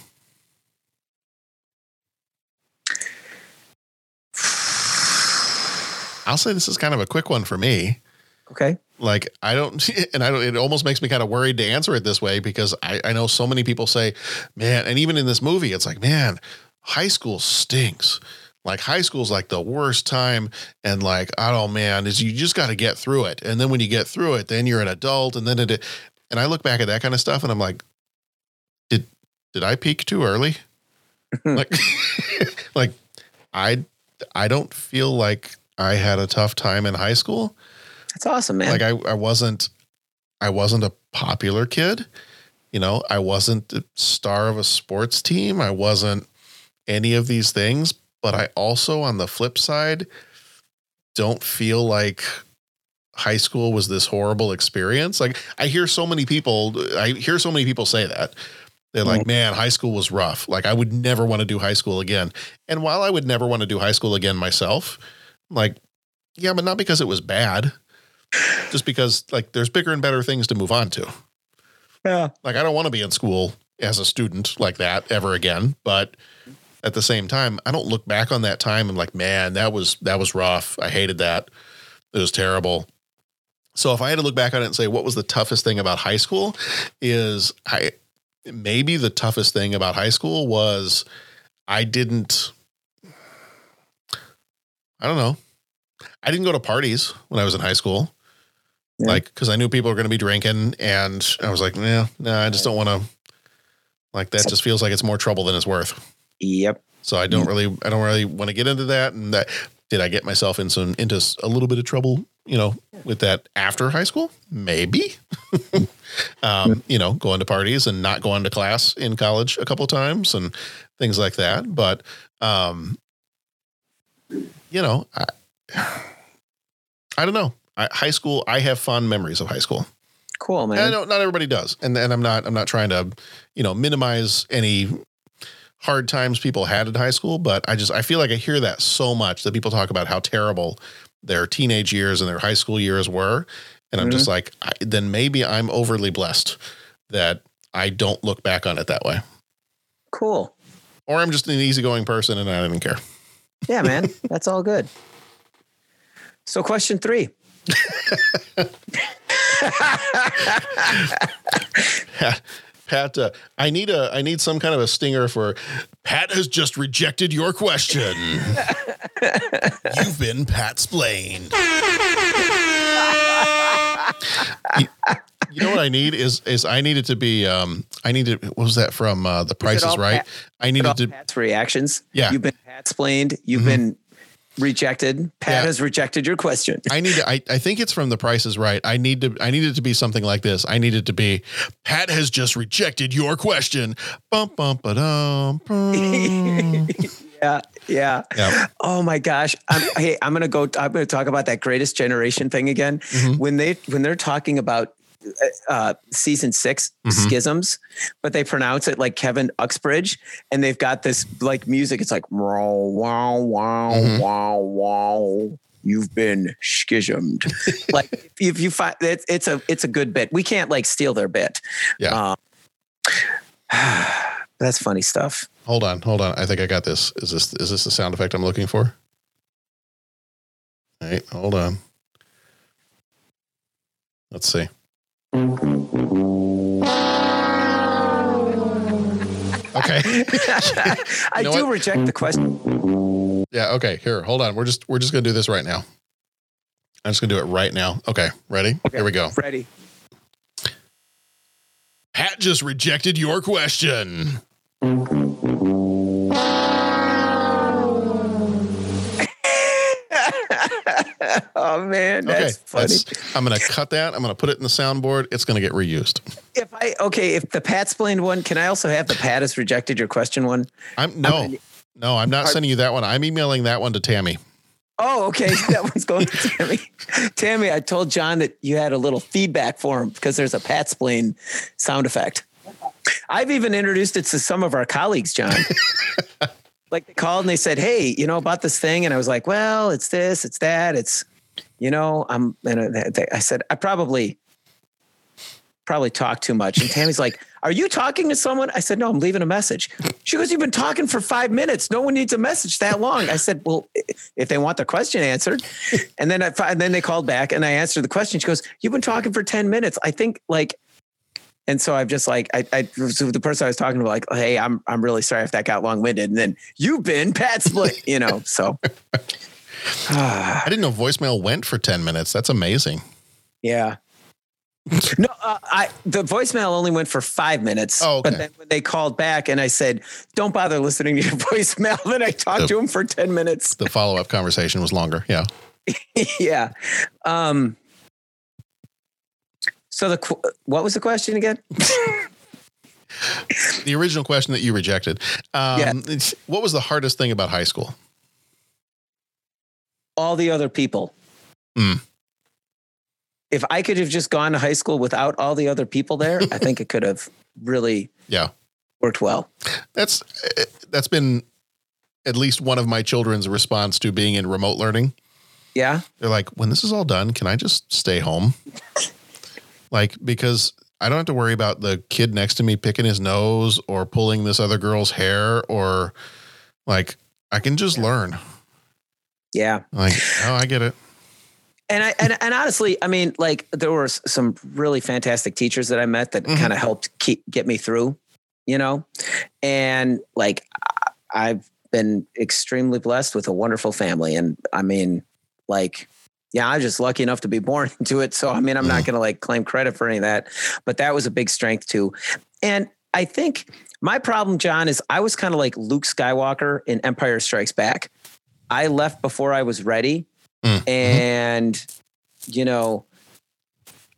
I'll say this is kind of a quick one for me. Okay. Like I don't, it almost makes me kind of worried to answer it this way, because I know so many people say, man, and even in this movie, it's like, man, high school stinks. Like high school's like the worst time, and like, oh man, is you just got to get through it. And then when you get through it, then you're an adult, and then it. And I look back at that kind of stuff, and I'm like, did I peak too early? Like, like I don't feel like I had a tough time in high school. That's awesome, man. Like I wasn't a popular kid. You know, I wasn't the star of a sports team. I wasn't any of these things, but I also, on the flip side, don't feel like high school was this horrible experience. Like I hear so many people say that. They're like, man, high school was rough. Like I would never want to do high school again. And while I would never want to do high school again myself, I'm like, yeah, but not because it was bad, just because like there's bigger and better things to move on to. Yeah. Like I don't want to be in school as a student like that ever again. But at the same time, I don't look back on that time and like, man, that was rough. I hated that. It was terrible. So if I had to look back on it and say, what was the toughest thing about high school maybe the toughest thing about high school was I didn't go to parties when I was in high school. Yeah. Like, cause I knew people were going to be drinking and I was like, no, I just don't want to, like, that just feels like it's more trouble than it's worth. Yep. So I don't really want to get into that. And that, did I get myself into a little bit of trouble, you know, with that after high school? Maybe, you know, going to parties and not going to class in college a couple of times and things like that. But, you know, I don't know. High school, I have fond memories of high school. Cool, man. And I know not everybody does. And I'm not trying to, you know, minimize any hard times people had in high school, but I feel like I hear that so much that people talk about how terrible their teenage years and their high school years were. And I'm just like, then maybe I'm overly blessed that I don't look back on it that way. Cool. Or I'm just an easygoing person and I don't even care. Yeah, man. That's all good. So question 3. Pat, I need some kind of a stinger for Pat has just rejected your question. You've been Pat-splained. You know what I need is I need it to be what was that from The Price is Right? I needed to Pat's reactions. Yeah. You've been Pat-splained. You've been rejected. Pat has rejected your question. I think it's from The Price is Right. I need it to be something like this. I need it to be Pat has just rejected your question. Bum, bum, ba-dum, bum. Yeah. Oh my gosh. I'm going to talk about that Greatest Generation thing again. Mm-hmm. When they're talking about season 6 Schisms, but they pronounce it like Kevin Uxbridge, and they've got this like music. It's like wow. You've been schismed. Like if you find it's a good bit. We can't like steal their bit. Yeah. That's funny stuff. Hold on. I think I got this. Is this the sound effect I'm looking for? All right, hold on. Let's see. Okay. I do what? Reject the question. Yeah. Okay. Here. Hold on. We're just gonna do this right now. I'm just gonna do it right now. Okay. Ready? Okay. Here we go. Ready. Pat just rejected your question. Oh man, that's funny. I'm going to cut that. I'm going to put it in the soundboard. It's going to get reused. If the Pat-splained one, can I also have the Pat has rejected your question one? I'm not sending you that one. I'm emailing that one to Tammy. Oh, okay. That one's going to Tammy. Tammy, I told John that you had a little feedback for him because there's a Pat-splained sound effect. I've even introduced it to some of our colleagues, John. Like they called and they said, hey, you know, about this thing. And I was like, well, it's this, it's that. It's, you know, I said, I probably talk too much. And Tammy's like, are you talking to someone? I said, no, I'm leaving a message. She goes, you've been talking for 5 minutes. No one needs a message that long. I said, well, if they want their question answered. And then then they called back and I answered the question. She goes, you've been talking for 10 minutes. I think like And so I've just like, I the person I was talking to, like, hey, I'm really sorry if that got long winded. And then you've been Pat Split, you know, so. I didn't know voicemail went for 10 minutes. That's amazing. Yeah. No, the voicemail only went for 5 minutes. Oh, okay. But then when they called back and I said, don't bother listening to your voicemail, then I talked to him for 10 minutes. The follow-up conversation was longer. Yeah. Yeah. So what was the question again? The original question that you rejected. What was the hardest thing about high school? All the other people. Mm. If I could have just gone to high school without all the other people there, I think it could have really worked well. That's been at least one of my children's response to being in remote learning. Yeah. They're like, when this is all done, can I just stay home? Like, because I don't have to worry about the kid next to me picking his nose or pulling this other girl's hair, or like, I can just learn. Yeah. Like, oh, I get it. And I honestly, I mean, like, there were some really fantastic teachers that I met that kind of helped get me through, you know, and like, I've been extremely blessed with a wonderful family. And I mean, like, yeah, I'm just lucky enough to be born into it. So, I mean, I'm not going to like claim credit for any of that, but that was a big strength too. And I think my problem, John, is I was kind of like Luke Skywalker in Empire Strikes Back. I left before I was ready. And, you know,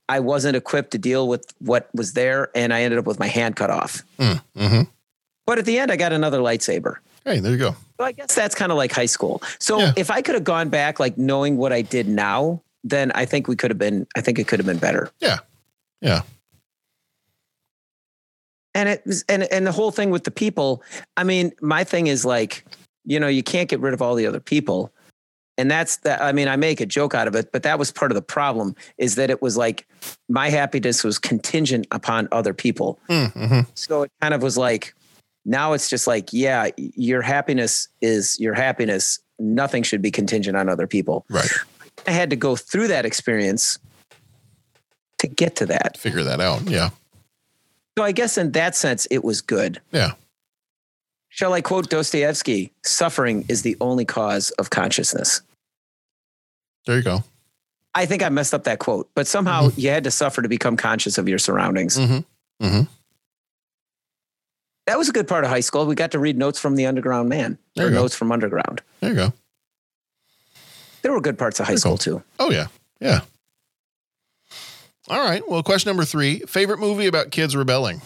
I wasn't equipped to deal with what was there, and I ended up with my hand cut off. But at the end, I got another lightsaber. Hey, there you go. So I guess that's kind of like high school. So if I could have gone back, like knowing what I did now, then I think I think it could have been better. Yeah. Yeah. And it was, and the whole thing with the people, I mean, my thing is like, you know, you can't get rid of all the other people. And that's that. I mean, I make a joke out of it, but that was part of the problem, is that it was like my happiness was contingent upon other people. So it kind of was like, now it's just like, yeah, your happiness is your happiness. Nothing should be contingent on other people. Right. I had to go through that experience to get to that. Figure that out. Yeah. So I guess in that sense, it was good. Yeah. Shall I quote Dostoevsky? Suffering is the only cause of consciousness. There you go. I think I messed up that quote, but somehow you had to suffer to become conscious of your surroundings. That was a good part of high school. We got to read notes from the Underground Man, or notes from Underground. There you go. There were good parts of high school too. Oh yeah. Yeah. All right. Well, question number 3, favorite movie about kids rebelling.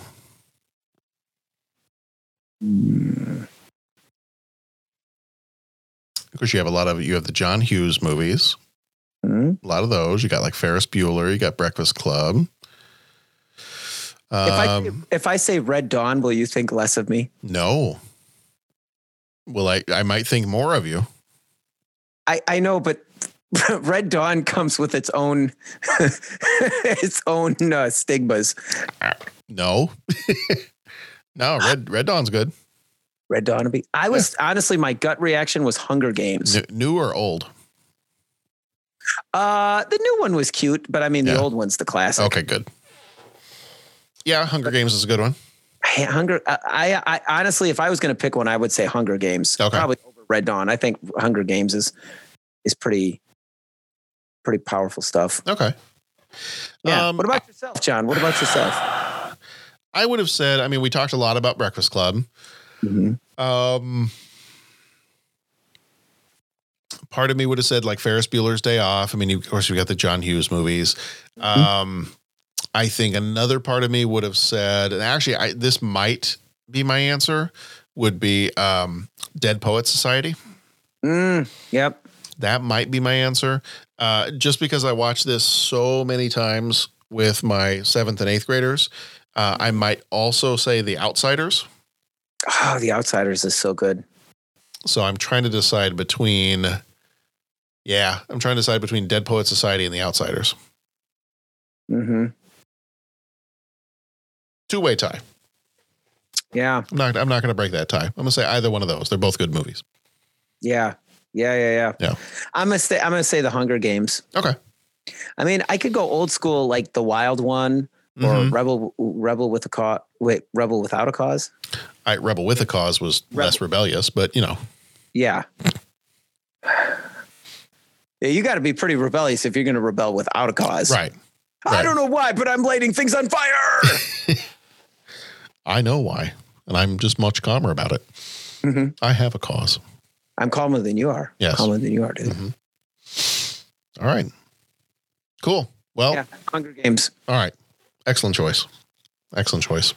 Of course, you have the John Hughes movies, a lot of those. You got like Ferris Bueller, you got Breakfast Club. If I say Red Dawn, will you think less of me? No. Well, I might think more of you. I know, but Red Dawn comes with its own, its own stigmas. No. No, Red Dawn's good. Red Dawn would be. I was honestly, my gut reaction was Hunger Games. New or old? The new one was cute, but I mean the old one's the classic. Okay, good. Yeah, Hunger Games is a good one. I honestly, if I was going to pick one, I would say Hunger Games. Okay. Probably over Red Dawn. I think Hunger Games is pretty powerful stuff. Okay. Yeah. What about yourself, John? What about yourself? I would have said, I mean, we talked a lot about Breakfast Club. Part of me would have said like Ferris Bueller's Day Off. I mean, of course, we got the John Hughes movies. I think another part of me would have said, and actually, this might be my answer, would be Dead Poets Society. Yep. That might be my answer. Just because I watched this so many times with my 7th and 8th graders. I might also say The Outsiders. Oh, The Outsiders is so good. So I'm trying to decide between, Dead Poets Society and The Outsiders. Two-way tie. Yeah. I'm not going to break that tie. I'm going to say either one of those. They're both good movies. Yeah. I'm going to say The Hunger Games. Okay. I mean, I could go old school, like the Wild One. or Rebel Without a Cause. Rebel with a Cause was less rebellious, but you know. Yeah. You got to be pretty rebellious if you're going to rebel without a cause. Right. I don't know why, but I'm lighting things on fire. I know why. And I'm just much calmer about it. Mm-hmm. I have a cause. I'm calmer than you are. Yes. Calmer than you are, dude. Mm-hmm. All right. Cool. Well, yeah, Hunger Games. All right. Excellent choice. Excellent choice.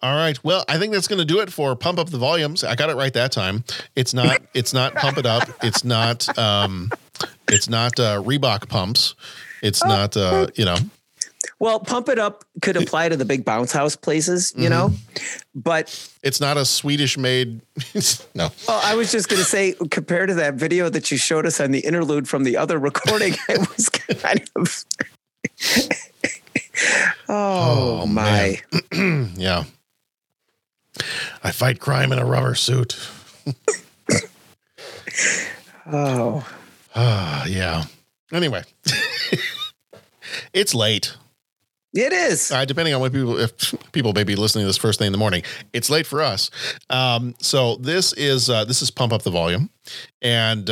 All right. Well, I think that's going to do it for Pump Up the Volumes. I got it right that time. It's not Pump It Up. It's not Reebok pumps. It's not, you know. Well, Pump It Up could apply to the big bounce house places, you know, but it's not a Swedish made. No. Well, I was just going to say, compared to that video that you showed us on the interlude from the other recording, it was kind of. Oh my. Yeah. I fight crime in a rubber suit. Oh. Yeah. Anyway, it's late. It is. Depending on what if people may be listening to this first thing in the morning, it's late for us. So this is Pump Up the Volume, and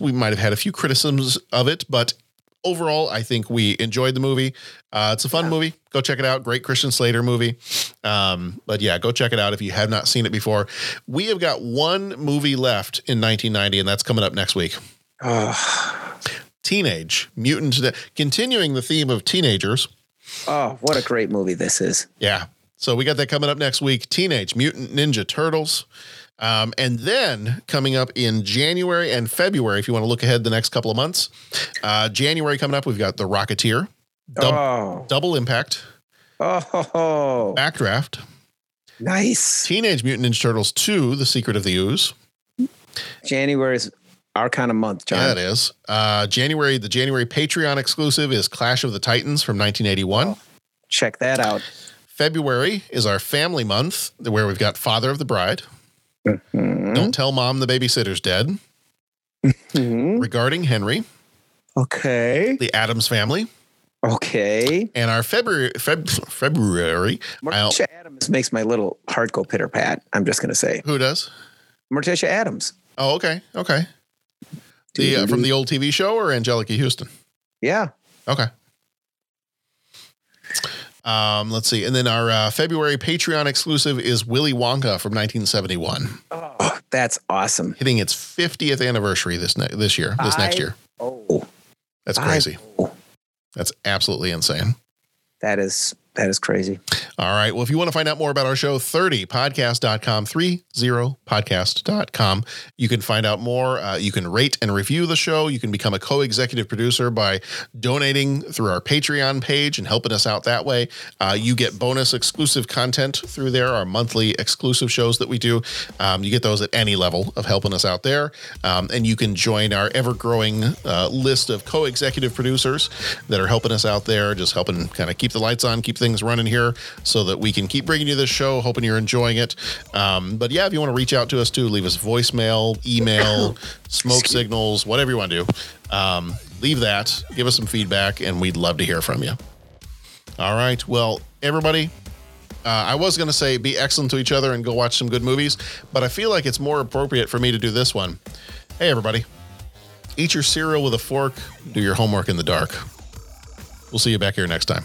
we might have had a few criticisms of it, but overall, I think we enjoyed the movie. It's a fun movie. Go check it out. Great Christian Slater movie. But yeah, go check it out if you have not seen it before. We have got one movie left in 1990, and that's coming up next week. Teenage Mutant. Continuing the theme of teenagers. Oh, what a great movie this is. Yeah. So we got that coming up next week. Teenage Mutant Ninja Turtles. And then coming up in January and February, if you want to look ahead the next couple of months, January coming up, we've got The Rocketeer, Double Impact, Backdraft, nice, Teenage Mutant Ninja Turtles 2, The Secret of the Ooze. January is our kind of month, John. Yeah, it is. The January Patreon exclusive is Clash of the Titans from 1981. Oh, check that out. February is our family month, where we've got Father of the Bride. Mm-hmm. Don't Tell Mom the Babysitter's Dead. Mm-hmm. Regarding Henry. Okay. The Addams Family. Okay. And our February. Morticia Addams makes my little heart go pitter pat. I'm just going to say. Who does? Morticia Addams. Oh, okay. Okay. From the old TV show or Angelica Houston? Yeah. Okay. Let's see. And then our February Patreon exclusive is Willy Wonka from 1971. Oh, that's awesome. Hitting its 50th anniversary next year. Oh, that's crazy. That's absolutely insane. That is crazy. All right. Well, if you want to find out more about our show, 30podcast.com, 30podcast.com. You can find out more. You can rate and review the show. You can become a co-executive producer by donating through our Patreon page and helping us out that way. You get bonus exclusive content through there, our monthly exclusive shows that we do. You get those at any level of helping us out there. And you can join our ever-growing list of co-executive producers that are helping us out there, just helping kind of keep the lights on, keep things running here so that we can keep bringing you this show, hoping you're enjoying it. But yeah, if you want to reach out to us too, leave us voicemail, email, smoke signals, whatever you want to do. Leave that, give us some feedback, and we'd love to hear from you. All right. Well, everybody, I was going to say be excellent to each other and go watch some good movies, but I feel like it's more appropriate for me to do this one. Hey, everybody, eat your cereal with a fork, do your homework in the dark. We'll see you back here next time.